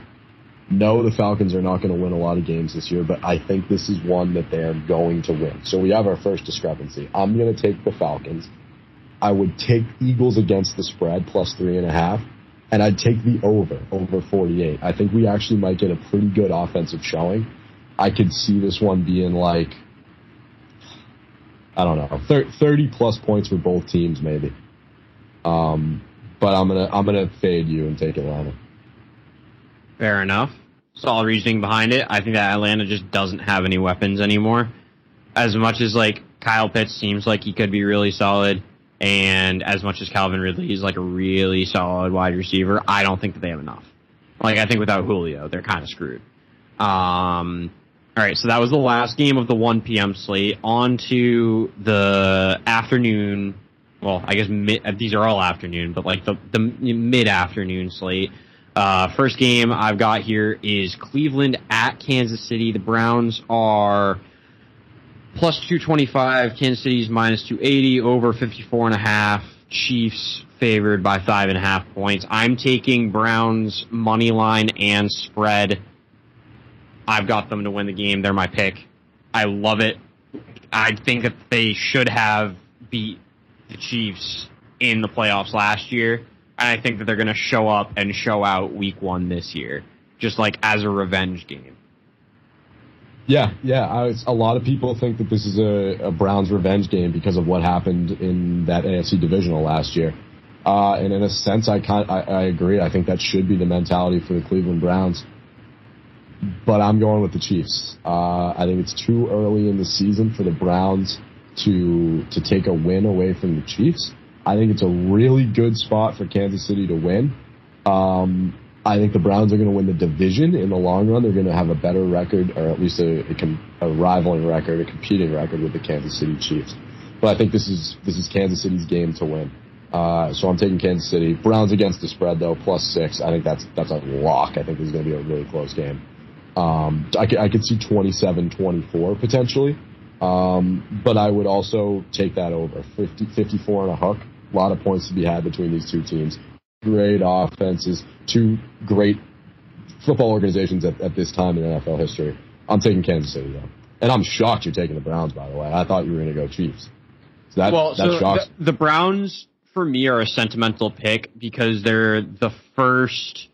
No, the Falcons are not going to win a lot of games this year, but I think this is one that they are going to win. So we have our first discrepancy. I'm going to take the Falcons. I would take Eagles against the spread, plus three and a half, and I'd take the over, over forty-eight. I think we actually might get a pretty good offensive showing. I could see this one being like, I don't know, thirty-plus points for both teams maybe. Um... But I'm gonna I'm gonna fade you and take Atlanta. Fair enough. Solid reasoning behind it. I think that Atlanta just doesn't have any weapons anymore. As much as like Kyle Pitts seems like he could be really solid, and as much as Calvin Ridley is like a really solid wide receiver, I don't think that they have enough. Like I think without Julio, they're kind of screwed. Um, all right, so that was the last game of the one p.m. slate. On to the afternoon. Well, I guess mid, these are all afternoon, but like the, the mid-afternoon slate. Uh, first game I've got here is Cleveland at Kansas City. The Browns are plus two twenty-five. Kansas City's minus two eighty, over fifty-four and a half. Chiefs favored by five and a half points. I'm taking Browns money line and spread. I've got them to win the game. They're my pick. I love it. I think that they should have beat the Chiefs in the playoffs last year, and I think that they're going to show up and show out week one this year, just like as a revenge game. Yeah, yeah. I was, a lot of people think that this is a, a Browns revenge game because of what happened in that A F C Divisional last year. Uh, and in a sense, I, can't, I, I agree. I think that should be the mentality for the Cleveland Browns. But I'm going with the Chiefs. Uh, I think it's too early in the season for the Browns to to take a win away from the Chiefs. I think it's a really good spot for Kansas City to win. Um, I think the Browns are going to win the division in the long run. They're going to have a better record, or at least a, a, a rivaling record, a competing record with the Kansas City Chiefs. But I think this is this is Kansas City's game to win. Uh, so I'm taking Kansas City. Browns against the spread, though, plus six. I think that's that's a lock. I think this is going to be a really close game. Um, I, could, I could see twenty-seven twenty-four potentially, um, but I would also take that over. fifty, fifty-four and a hook. A lot of points to be had between these two teams. Great offenses, two great football organizations at, at this time in N F L history. I'm taking Kansas City, though. And I'm shocked you're taking the Browns, by the way. I thought you were going to go Chiefs. So that, well, that so shocks the, the Browns, for me, are a sentimental pick because they're the first,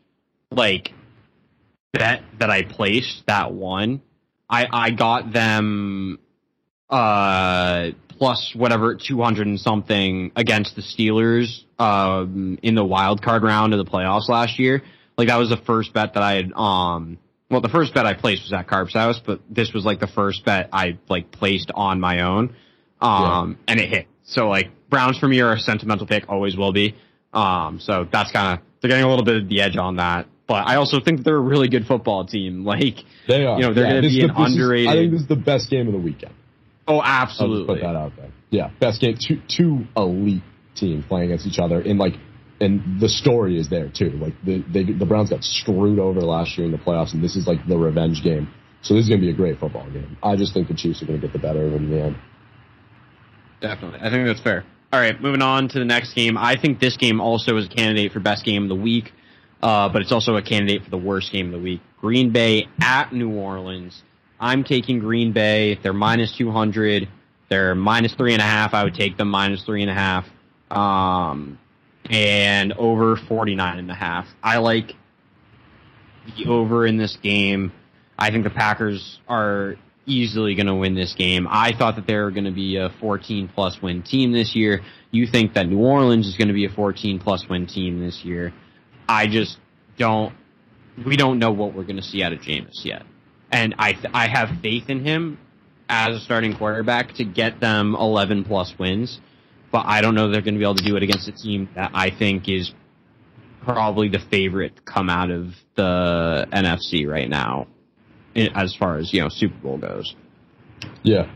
like, bet that I placed that one. I I got them uh plus whatever two hundred and something against the Steelers um in the wild card round of the playoffs last year. Like, that was the first bet that I had um well the first bet I placed was at Carp's house, but this was like the first bet I like placed on my own. Um yeah. And it hit. So like, Browns for me are a sentimental pick, always will be. Um so that's kind of, they're getting a little bit of the edge on that. But I also think they're a really good football team. Like, they are. You know, they're yeah, going to be the, an underrated. Is, I think this is the best game of the weekend. Oh, absolutely. I'll just put that out there. Yeah, best game. Two, two elite teams playing against each other, and like, and the story is there too. Like, the they, the Browns got screwed over last year in the playoffs, and this is like the revenge game. So this is going to be a great football game. I just think the Chiefs are going to get the better of them in the end. Definitely, I think that's fair. All right, moving on to the next game. I think this game also is a candidate for best game of the week. Uh, but it's also a candidate for the worst game of the week. Green Bay at New Orleans. I'm taking Green Bay. They're minus two hundred. They're minus three and a half. I would take them minus three and a half. Um, and over forty-nine and a half. I like the over in this game. I think the Packers are easily going to win this game. I thought that they were going to be a fourteen plus win team this year. You think that New Orleans is going to be a fourteen plus win team this year. I just don't. We don't know what we're going to see out of Jameis yet, and I th- I have faith in him as a starting quarterback to get them eleven plus wins, but I don't know they're going to be able to do it against a team that I think is probably the favorite to come out of the N F C right now, as far as, you know, Super Bowl goes. Yeah,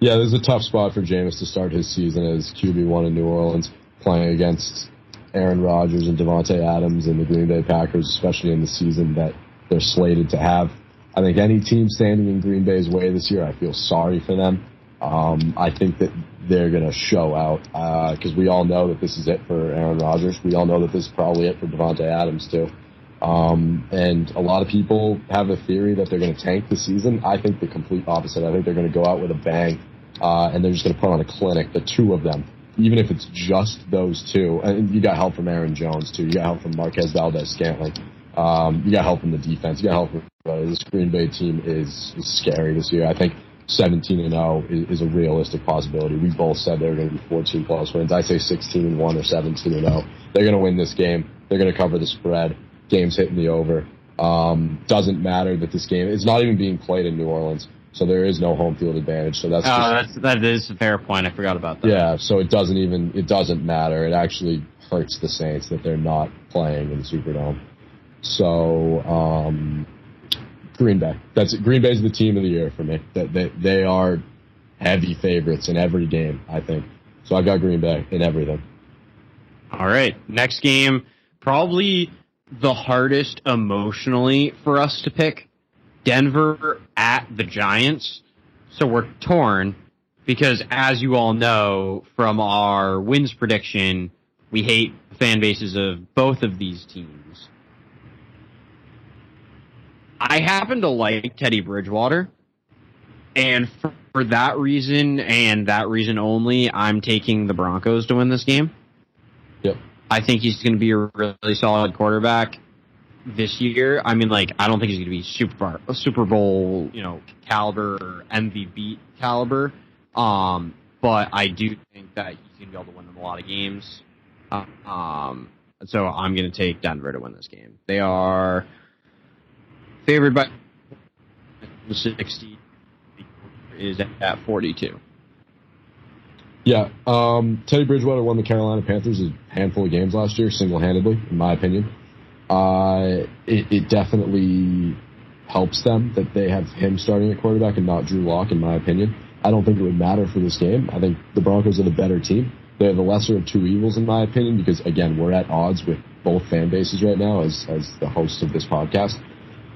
yeah. This is a tough spot for Jameis to start his season as Q B one in New Orleans, playing against Aaron Rodgers and Davante Adams and the Green Bay Packers, especially in the season that they're slated to have. I think any team standing in Green Bay's way this year, I feel sorry for them. Um, I think that they're going to show out because uh, we all know that this is it for Aaron Rodgers. We all know that this is probably it for Davante Adams, too. Um, and a lot of people have a theory that they're going to tank this season. I think the complete opposite. I think they're going to go out with a bang, uh, and they're just going to put on a clinic, the two of them. Even if it's just those two, and you got help from Aaron Jones, too. You got help from Marquez Valdez-Scantling. Um, you got help from the defense. You got help from everybody. This Green Bay team is, is scary this year. I think seventeen and oh is, is a realistic possibility. We both said they were going to be fourteen plus wins. I say sixteen and one or seventeen and oh. They're going to win this game. They're going to cover the spread. Game's hitting the over. Um, doesn't matter that this game, it's not even being played in New Orleans. So there is no home field advantage. So that's, oh, just, that's that is a fair point. I forgot about that. Yeah, so it doesn't even it doesn't matter. It actually hurts the Saints that they're not playing in the Superdome. So um, Green Bay. That's it. Green Bay's the team of the year for me. That they, they are heavy favorites in every game, I think. So I got Green Bay in everything. All right. Next game, probably the hardest emotionally for us to pick. Denver at the Giants. So we're torn because, as you all know from our wins prediction, we hate fan bases of both of these teams. I happen to like Teddy Bridgewater, and for, for that reason and that reason only, I'm taking the Broncos to win this game. Yep. I think he's going to be a really solid quarterback this year. I mean, like, I don't think he's going to be super Super Bowl, you know, caliber or M V P caliber, um, but I do think that he's going to be able to win them a lot of games. Uh, um, so I'm going to take Denver to win this game. They are favored by sixty. Is at forty-two. Yeah, um, Teddy Bridgewater won the Carolina Panthers a handful of games last year, single-handedly, in my opinion. Uh, it, it definitely helps them that they have him starting at quarterback and not Drew Lock, in my opinion. I don't think it would matter for this game. I think the Broncos are the better team. They're the lesser of two evils, in my opinion, because, again, we're at odds with both fan bases right now as, as the hosts of this podcast.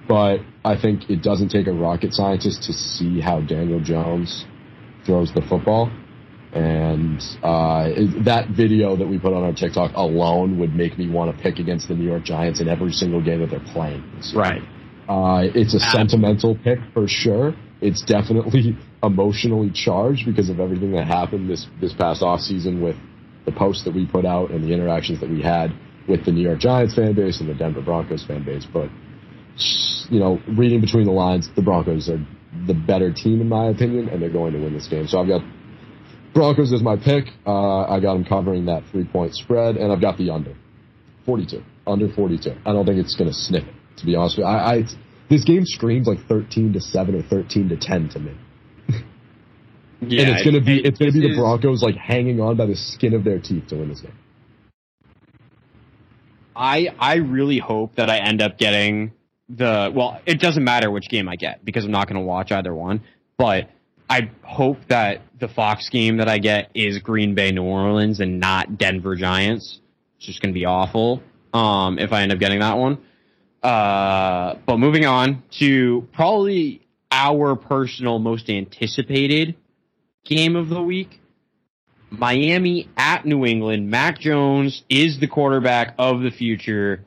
But I think it doesn't take a rocket scientist to see how Daniel Jones throws the football. And uh, that video that we put on our TikTok alone would make me want to pick against the New York Giants in every single game that they're playing. Right. Uh, it's a Absolutely. sentimental pick for sure. It's definitely emotionally charged because of everything that happened this, this past offseason with the posts that we put out and the interactions that we had with the New York Giants fan base and the Denver Broncos fan base. But, you know, reading between the lines, the Broncos are the better team in my opinion, and they're going to win this game. So I've got Broncos as my pick. Uh, I got them covering that three-point spread, and I've got the under. forty-two. Under forty-two. I don't think it's going to sniff it, to be honest with you. I, I, this game screams like thirteen to seven or thirteen to ten to me. Yeah, and it's going to be, it's going to be the Broncos like hanging on by the skin of their teeth to win this game. I I really hope that I end up getting the... Well, it doesn't matter which game I get because I'm not going to watch either one, but... I hope that the Fox game that I get is Green Bay, New Orleans, and not Denver Giants. It's just going to be awful um, if I end up getting that one. Uh, but moving on to probably our personal most anticipated game of the week. Miami at New England. Mac Jones is the quarterback of the future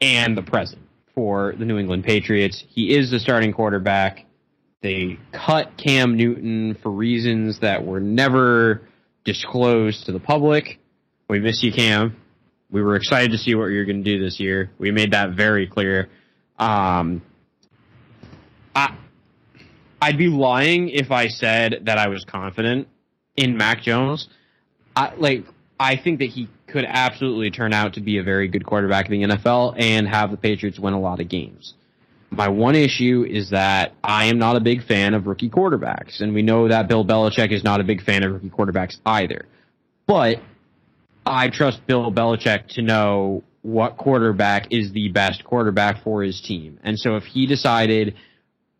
and the present for the New England Patriots. He is the starting quarterback. They cut Cam Newton for reasons that were never disclosed to the public. We miss you, Cam. We were excited to see what you were going to do this year. We made that very clear. Um, I, I'd be lying if I said that I was confident in Mac Jones. I, like, I think that he could absolutely turn out to be a very good quarterback in the N F L and have the Patriots win a lot of games. My one issue is that I am not a big fan of rookie quarterbacks, and we know that Bill Belichick is not a big fan of rookie quarterbacks either. But I trust Bill Belichick to know what quarterback is the best quarterback for his team. And so if he decided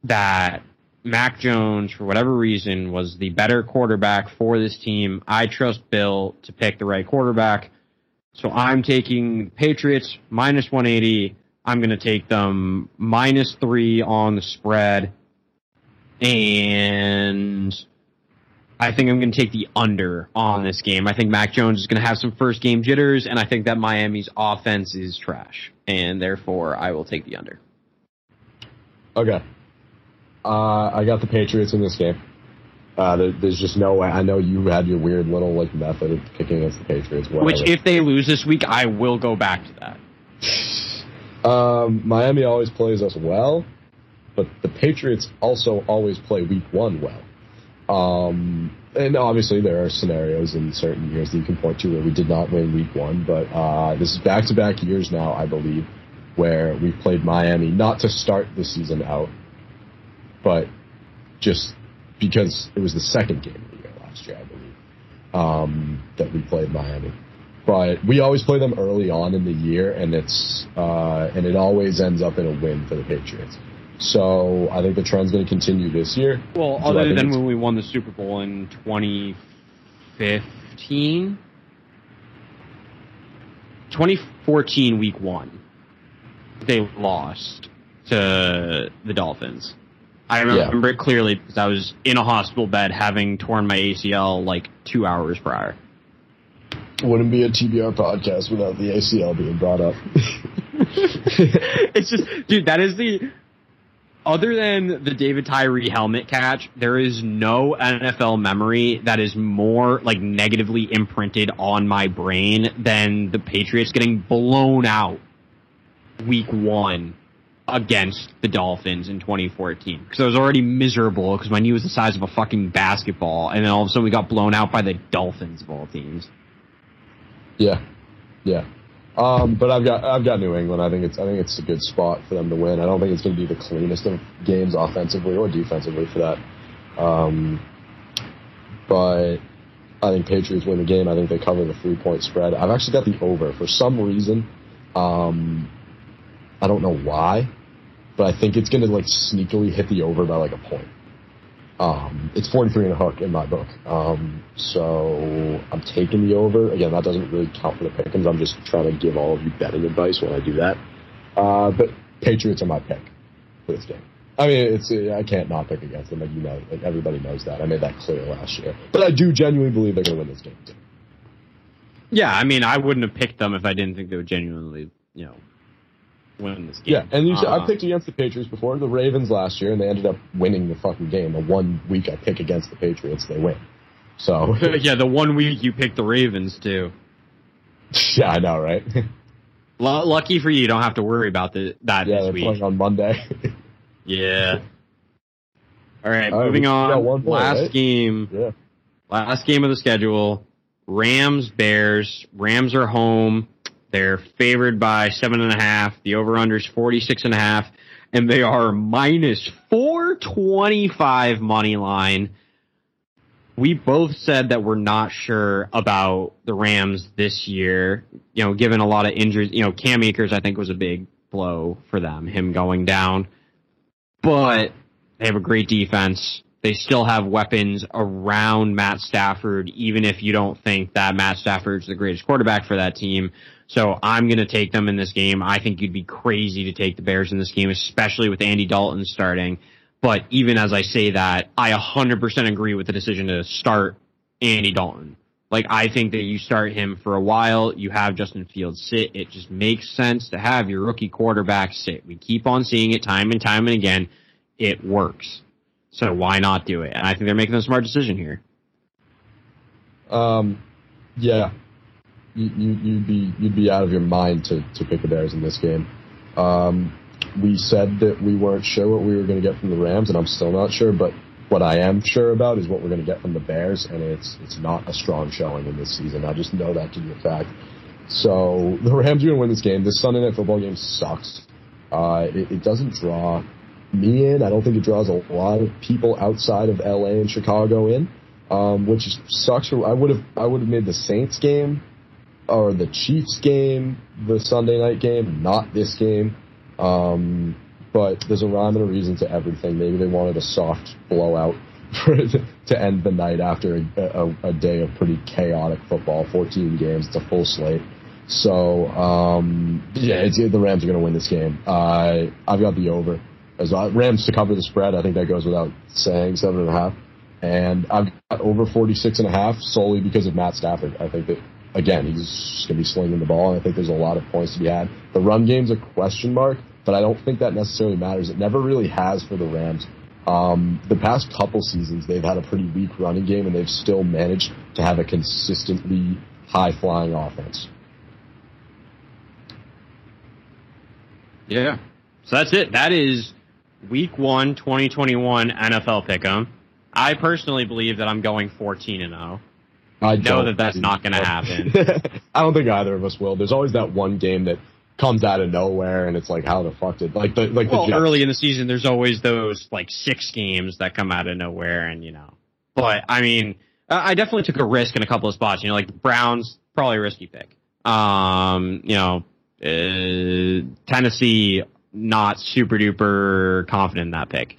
that Mac Jones, for whatever reason, was the better quarterback for this team, I trust Bill to pick the right quarterback. So I'm taking Patriots minus one eighty. I'm going to take them minus three on the spread, and I think I'm going to take the under on this game. I think Mac Jones is going to have some first-game jitters, and I think that Miami's offense is trash, and therefore I will take the under. Okay. Uh, I got the Patriots in this game. Uh, there, there's just no way. I know you had your weird little like method of picking against the Patriots. Whatever. Which, if they lose this week, I will go back to that. Um, Miami always plays us well, but the Patriots also always play week one well. Um, and obviously there are scenarios in certain years that you can point to where we did not win week one, but uh, this is back-to-back years now, I believe, where we've played Miami not to start the season out, but just because it was the second game of the year last year, I believe, um, that we played Miami. But we always play them early on in the year, and it's uh, and it always ends up in a win for the Patriots. So I think the trend's going to continue this year. Well, so other than when we won the Super Bowl in twenty fifteen? twenty fourteen, week one, they lost to the Dolphins. I remember yeah. it clearly because I was in a hospital bed having torn my A C L like two hours prior. Wouldn't be a T B R podcast without the A C L being brought up. It's just, dude, that is the, other than the David Tyree helmet catch, there is no N F L memory that is more, like, negatively imprinted on my brain than the Patriots getting blown out week one against the Dolphins in twenty fourteen. Because I was already miserable because my knee was the size of a fucking basketball, and then all of a sudden we got blown out by the Dolphins of all teams. Yeah, yeah, um, but I've got I've got New England. I think it's I think it's a good spot for them to win. I don't think it's going to be the cleanest of games offensively or defensively for that, um, but I think Patriots win the game. I think they cover the three-point spread. I've actually got the over for some reason. Um, I don't know why, but I think it's going to like sneakily hit the over by like a point. Um, it's forty-three and a hook in my book. Um, so I'm taking the over. Again, that doesn't really count for the pick'ems. I'm just trying to give all of you betting advice when I do that. Uh, but Patriots are my pick for this game. I mean, it's I can't not pick against them. Like, you know, like everybody knows that. I made that clear last year. But I do genuinely believe they're going to win this game too. Yeah, I mean, I wouldn't have picked them if I didn't think they would genuinely, you know, win this game. Yeah, and you should, uh, I picked against the Patriots before, the Ravens last year, and they ended up winning the fucking game. The one week I pick against the Patriots, they win. So yeah, the one week you picked the Ravens too. Yeah, I know, right? L- lucky for you, you don't have to worry about the, that yeah, this week. Yeah, they're playing on Monday. Yeah. All right, All right, moving on. Point, last right? game. Yeah. Last game of the schedule. Rams, Bears. Rams are home. They're favored by seven and a half. The over-under is forty-six and a half, and they are minus four twenty-five money line. We both said that we're not sure about the Rams this year. You know, given a lot of injuries, you know, Cam Akers I think was a big blow for them, him going down. But they have a great defense. They still have weapons around Matt Stafford, even if you don't think that Matt Stafford's the greatest quarterback for that team. So I'm going to take them in this game. I think you'd be crazy to take the Bears in this game, especially with Andy Dalton starting. But even as I say that, I one hundred percent agree with the decision to start Andy Dalton. Like, I think that you start him for a while. You have Justin Fields sit. It just makes sense to have your rookie quarterback sit. We keep on seeing it time and time and again. It works. So why not do it? And I think they're making a smart decision here. Um, yeah. You, you, you'd be you'd be out of your mind to, to pick the Bears in this game. Um, we said that we weren't sure what we were going to get from the Rams, and I'm still not sure, but what I am sure about is what we're going to get from the Bears, and it's it's not a strong showing in this season. I just know that to be a fact. So the Rams are going to win this game. This Sunday Night Football game sucks. Uh, it, it doesn't draw me in. I don't think it draws a lot of people outside of L A and Chicago in, um, which sucks. I would have I would have made the Saints game or the Chiefs game the Sunday night game, not this game. Um, But there's a rhyme and a reason to everything. Maybe they wanted a soft blowout for, to end the night after a, a, a day of pretty chaotic football. fourteen games, it's a full slate. So, um, yeah, it's, the Rams are going to win this game. Uh, I've got the over. As I, Rams to cover the spread, I think that goes without saying, seven and a half. And I've got over forty-six and a half solely because of Matt Stafford. I think that, again, he's going to be slinging the ball, and I think there's a lot of points to be had. The run game's a question mark, but I don't think that necessarily matters. It never really has for the Rams. Um, the past couple seasons, they've had a pretty weak running game, and they've still managed to have a consistently high-flying offense. Yeah. So that's it. That is Week one, twenty twenty-one N F L Pick'em. I personally believe that I'm going fourteen and oh. I know that that's not going to happen. I don't think either of us will. There's always that one game that comes out of nowhere, and it's like, how the fuck did like the like well, the Jets. Early in the season, there's always those like six games that come out of nowhere, and you know. But I mean, I definitely took a risk in a couple of spots. You know, like the Browns, probably a risky pick. Um, you know, uh, Tennessee, not super duper confident in that pick.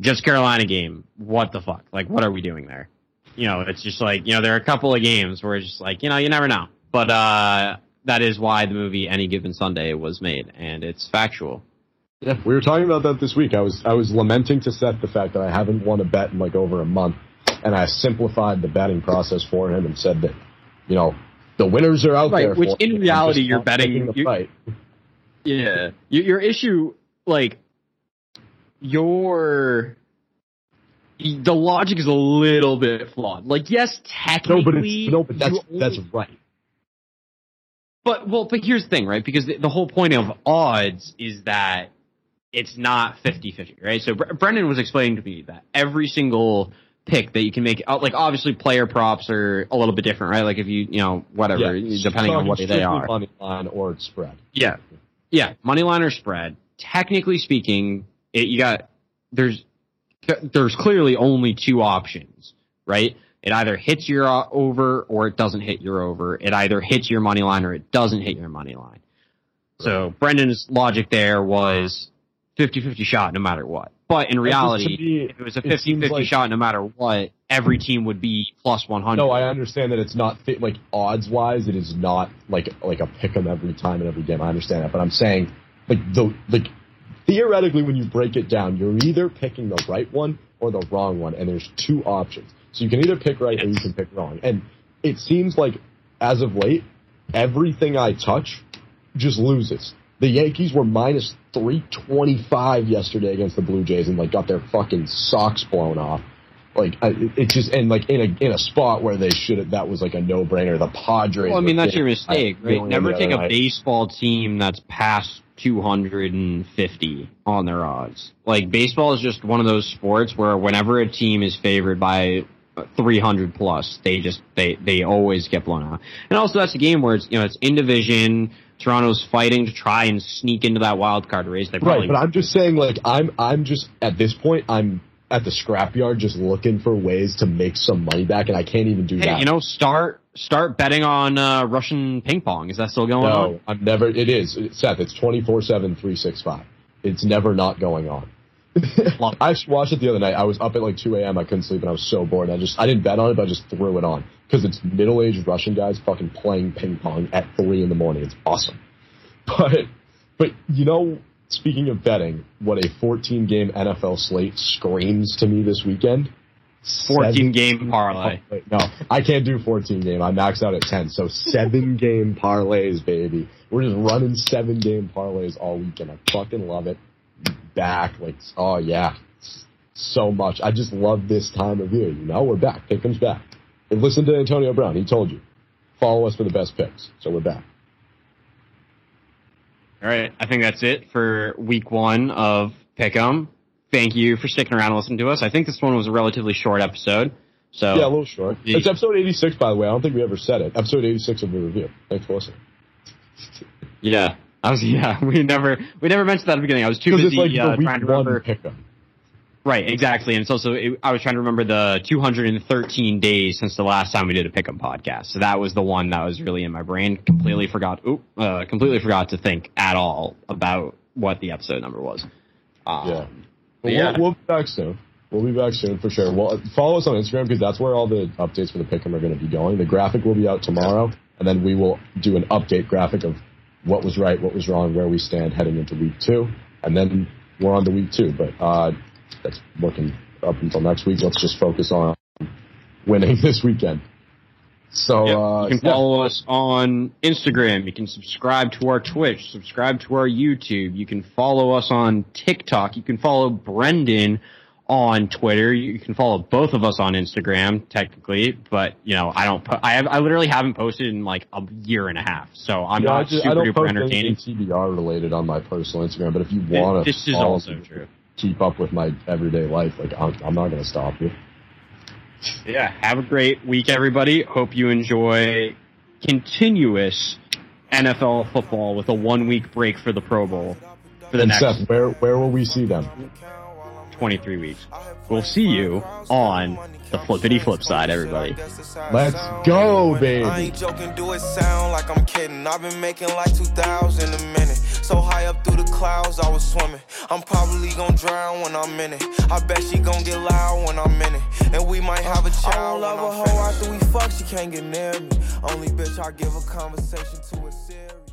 Just Carolina game, what the fuck? Like, what are we doing there? You know, it's just like, you know, there are a couple of games where it's just like, you know, you never know. But uh. That is why the movie Any Given Sunday was made, and it's factual. Yeah, we were talking about that this week. I was I was lamenting to Seth the fact that I haven't won a bet in like over a month, and I simplified the betting process for him and said that, you know, the winners are out right, there. Which for in him. Reality, you're betting. The you, fight. Yeah, your, your issue, like your the logic is a little bit flawed. Like, yes, technically, no, but, it's, no, but that's only, that's right. But well, but here's the thing, right? Because the, the whole point of odds is that it's not fifty-fifty, right? So Bre- Brendan was explaining to me that every single pick that you can make, like obviously player props are a little bit different, right? Like if you, you know, whatever, yeah, depending on what they are. Money line or spread. Yeah, yeah, money line or spread. Technically speaking, it, you got there's there's clearly only two options, right? It either hits your over or it doesn't hit your over. It either hits your money line or it doesn't hit your money line. So Brendan's logic there was fifty-fifty shot no matter what. But in reality, me, if it was a fifty-fifty like, shot no matter what, every team would be plus one hundred. No, I understand that it's not, like, odds-wise, it is not, like, like a pick'em every time and every game. I understand that. But I'm saying, like, the like theoretically, when you break it down, you're either picking the right one or the wrong one, and there's two options. So you can either pick right or you can pick wrong. And it seems like, as of late, everything I touch just loses. The Yankees were minus three twenty-five yesterday against the Blue Jays and, like, got their fucking socks blown off. Like, it, it just, and, like, in a in a spot where they should have, that was, like, a no-brainer. The Padres. Well, I mean, that's big, your mistake, right? Never take a night. baseball team that's past two hundred fifty on their odds. Like, baseball is just one of those sports where whenever a team is favored by three hundred plus, they just, they, they always get blown out. And also, that's a game where it's, you know, it's in division. Toronto's fighting to try and sneak into that wild card race. They probably right, but I'm just saying, like, I'm I'm just, at this point, I'm at the scrapyard just looking for ways to make some money back, and I can't even do hey, that. You know, start start betting on uh, Russian ping pong. Is that still going no, on? No, I'm never, it is. Seth, it's twenty-four seven, three sixty-five. It's never not going on. I watched it the other night. I was up at like two a.m. I couldn't sleep, and I was so bored. I just I didn't bet on it, but I just threw it on because it's middle-aged Russian guys fucking playing ping pong at three in the morning. It's awesome. But but you know, speaking of betting, what a fourteen-game N F L slate screams to me this weekend. fourteen-game parlay. Oh, no, I can't do fourteen-game. I maxed out at ten. So seven-game parlays, baby. We're just running seven-game parlays all weekend. I fucking love it. Back, like, oh yeah, so much. I just love this time of year, you know. We're back. Pick'em's back. And listen to Antonio Brown. He told you, follow us for the best picks. So we're back. All right, I think that's it for week one of Pick'em. Thank you for sticking around and listening to us. I think this one was a relatively short episode. So yeah, a little short. The, it's episode eighty-six, by the way. I don't think we ever said it. Episode eighty-six of the review. Thanks for listening. Yeah. I was, yeah, we never we never mentioned that at the beginning. I was too busy like uh, trying to remember. Right, exactly. And it's also, it, I was trying to remember the two hundred thirteen days since the last time we did a Pick'em podcast. So that was the one that was really in my brain. Completely forgot oop, uh, completely forgot to think at all about what the episode number was. Um, yeah. But yeah. We'll, we'll be back soon. We'll be back soon for sure. Well, follow us on Instagram because that's where all the updates for the Pick'em are going to be going. The graphic will be out tomorrow, and then we will do an update graphic of what was right, what was wrong, where we stand heading into week two. And then we're on to week two. But uh, that's working up until next week. Let's just focus on winning this weekend. So yep. uh, You can follow yeah. us on Instagram. You can subscribe to our Twitch. Subscribe to our YouTube. You can follow us on TikTok. You can follow Brendan on Twitter. You can follow both of us on Instagram, technically, but you know, I don't. Po- I have. I literally haven't posted in like a year and a half, so I'm yeah, not I just, super I don't duper post entertaining. T B R related on my personal Instagram, but if you want to, this is also true. Keep up with my everyday life. Like I'm, I'm not going to stop you. Yeah. Have a great week, everybody. Hope you enjoy continuous N F L football with a one week break for the Pro Bowl. For the and next, Seth, where where will we see them? twenty-three weeks. We'll see you on the flippity flip side, everybody. Let's go, baby. I ain't joking, do it sound like I'm kidding. I've been making like two thousand a minute. So high up through the clouds, I was swimming. I'm probably gonna drown when I'm in it. I bet she gonna get loud when I'm in it. And we might have a child. I don't love a hoe after we fuck, she can't get near me. Only bitch I give a conversation to is serious.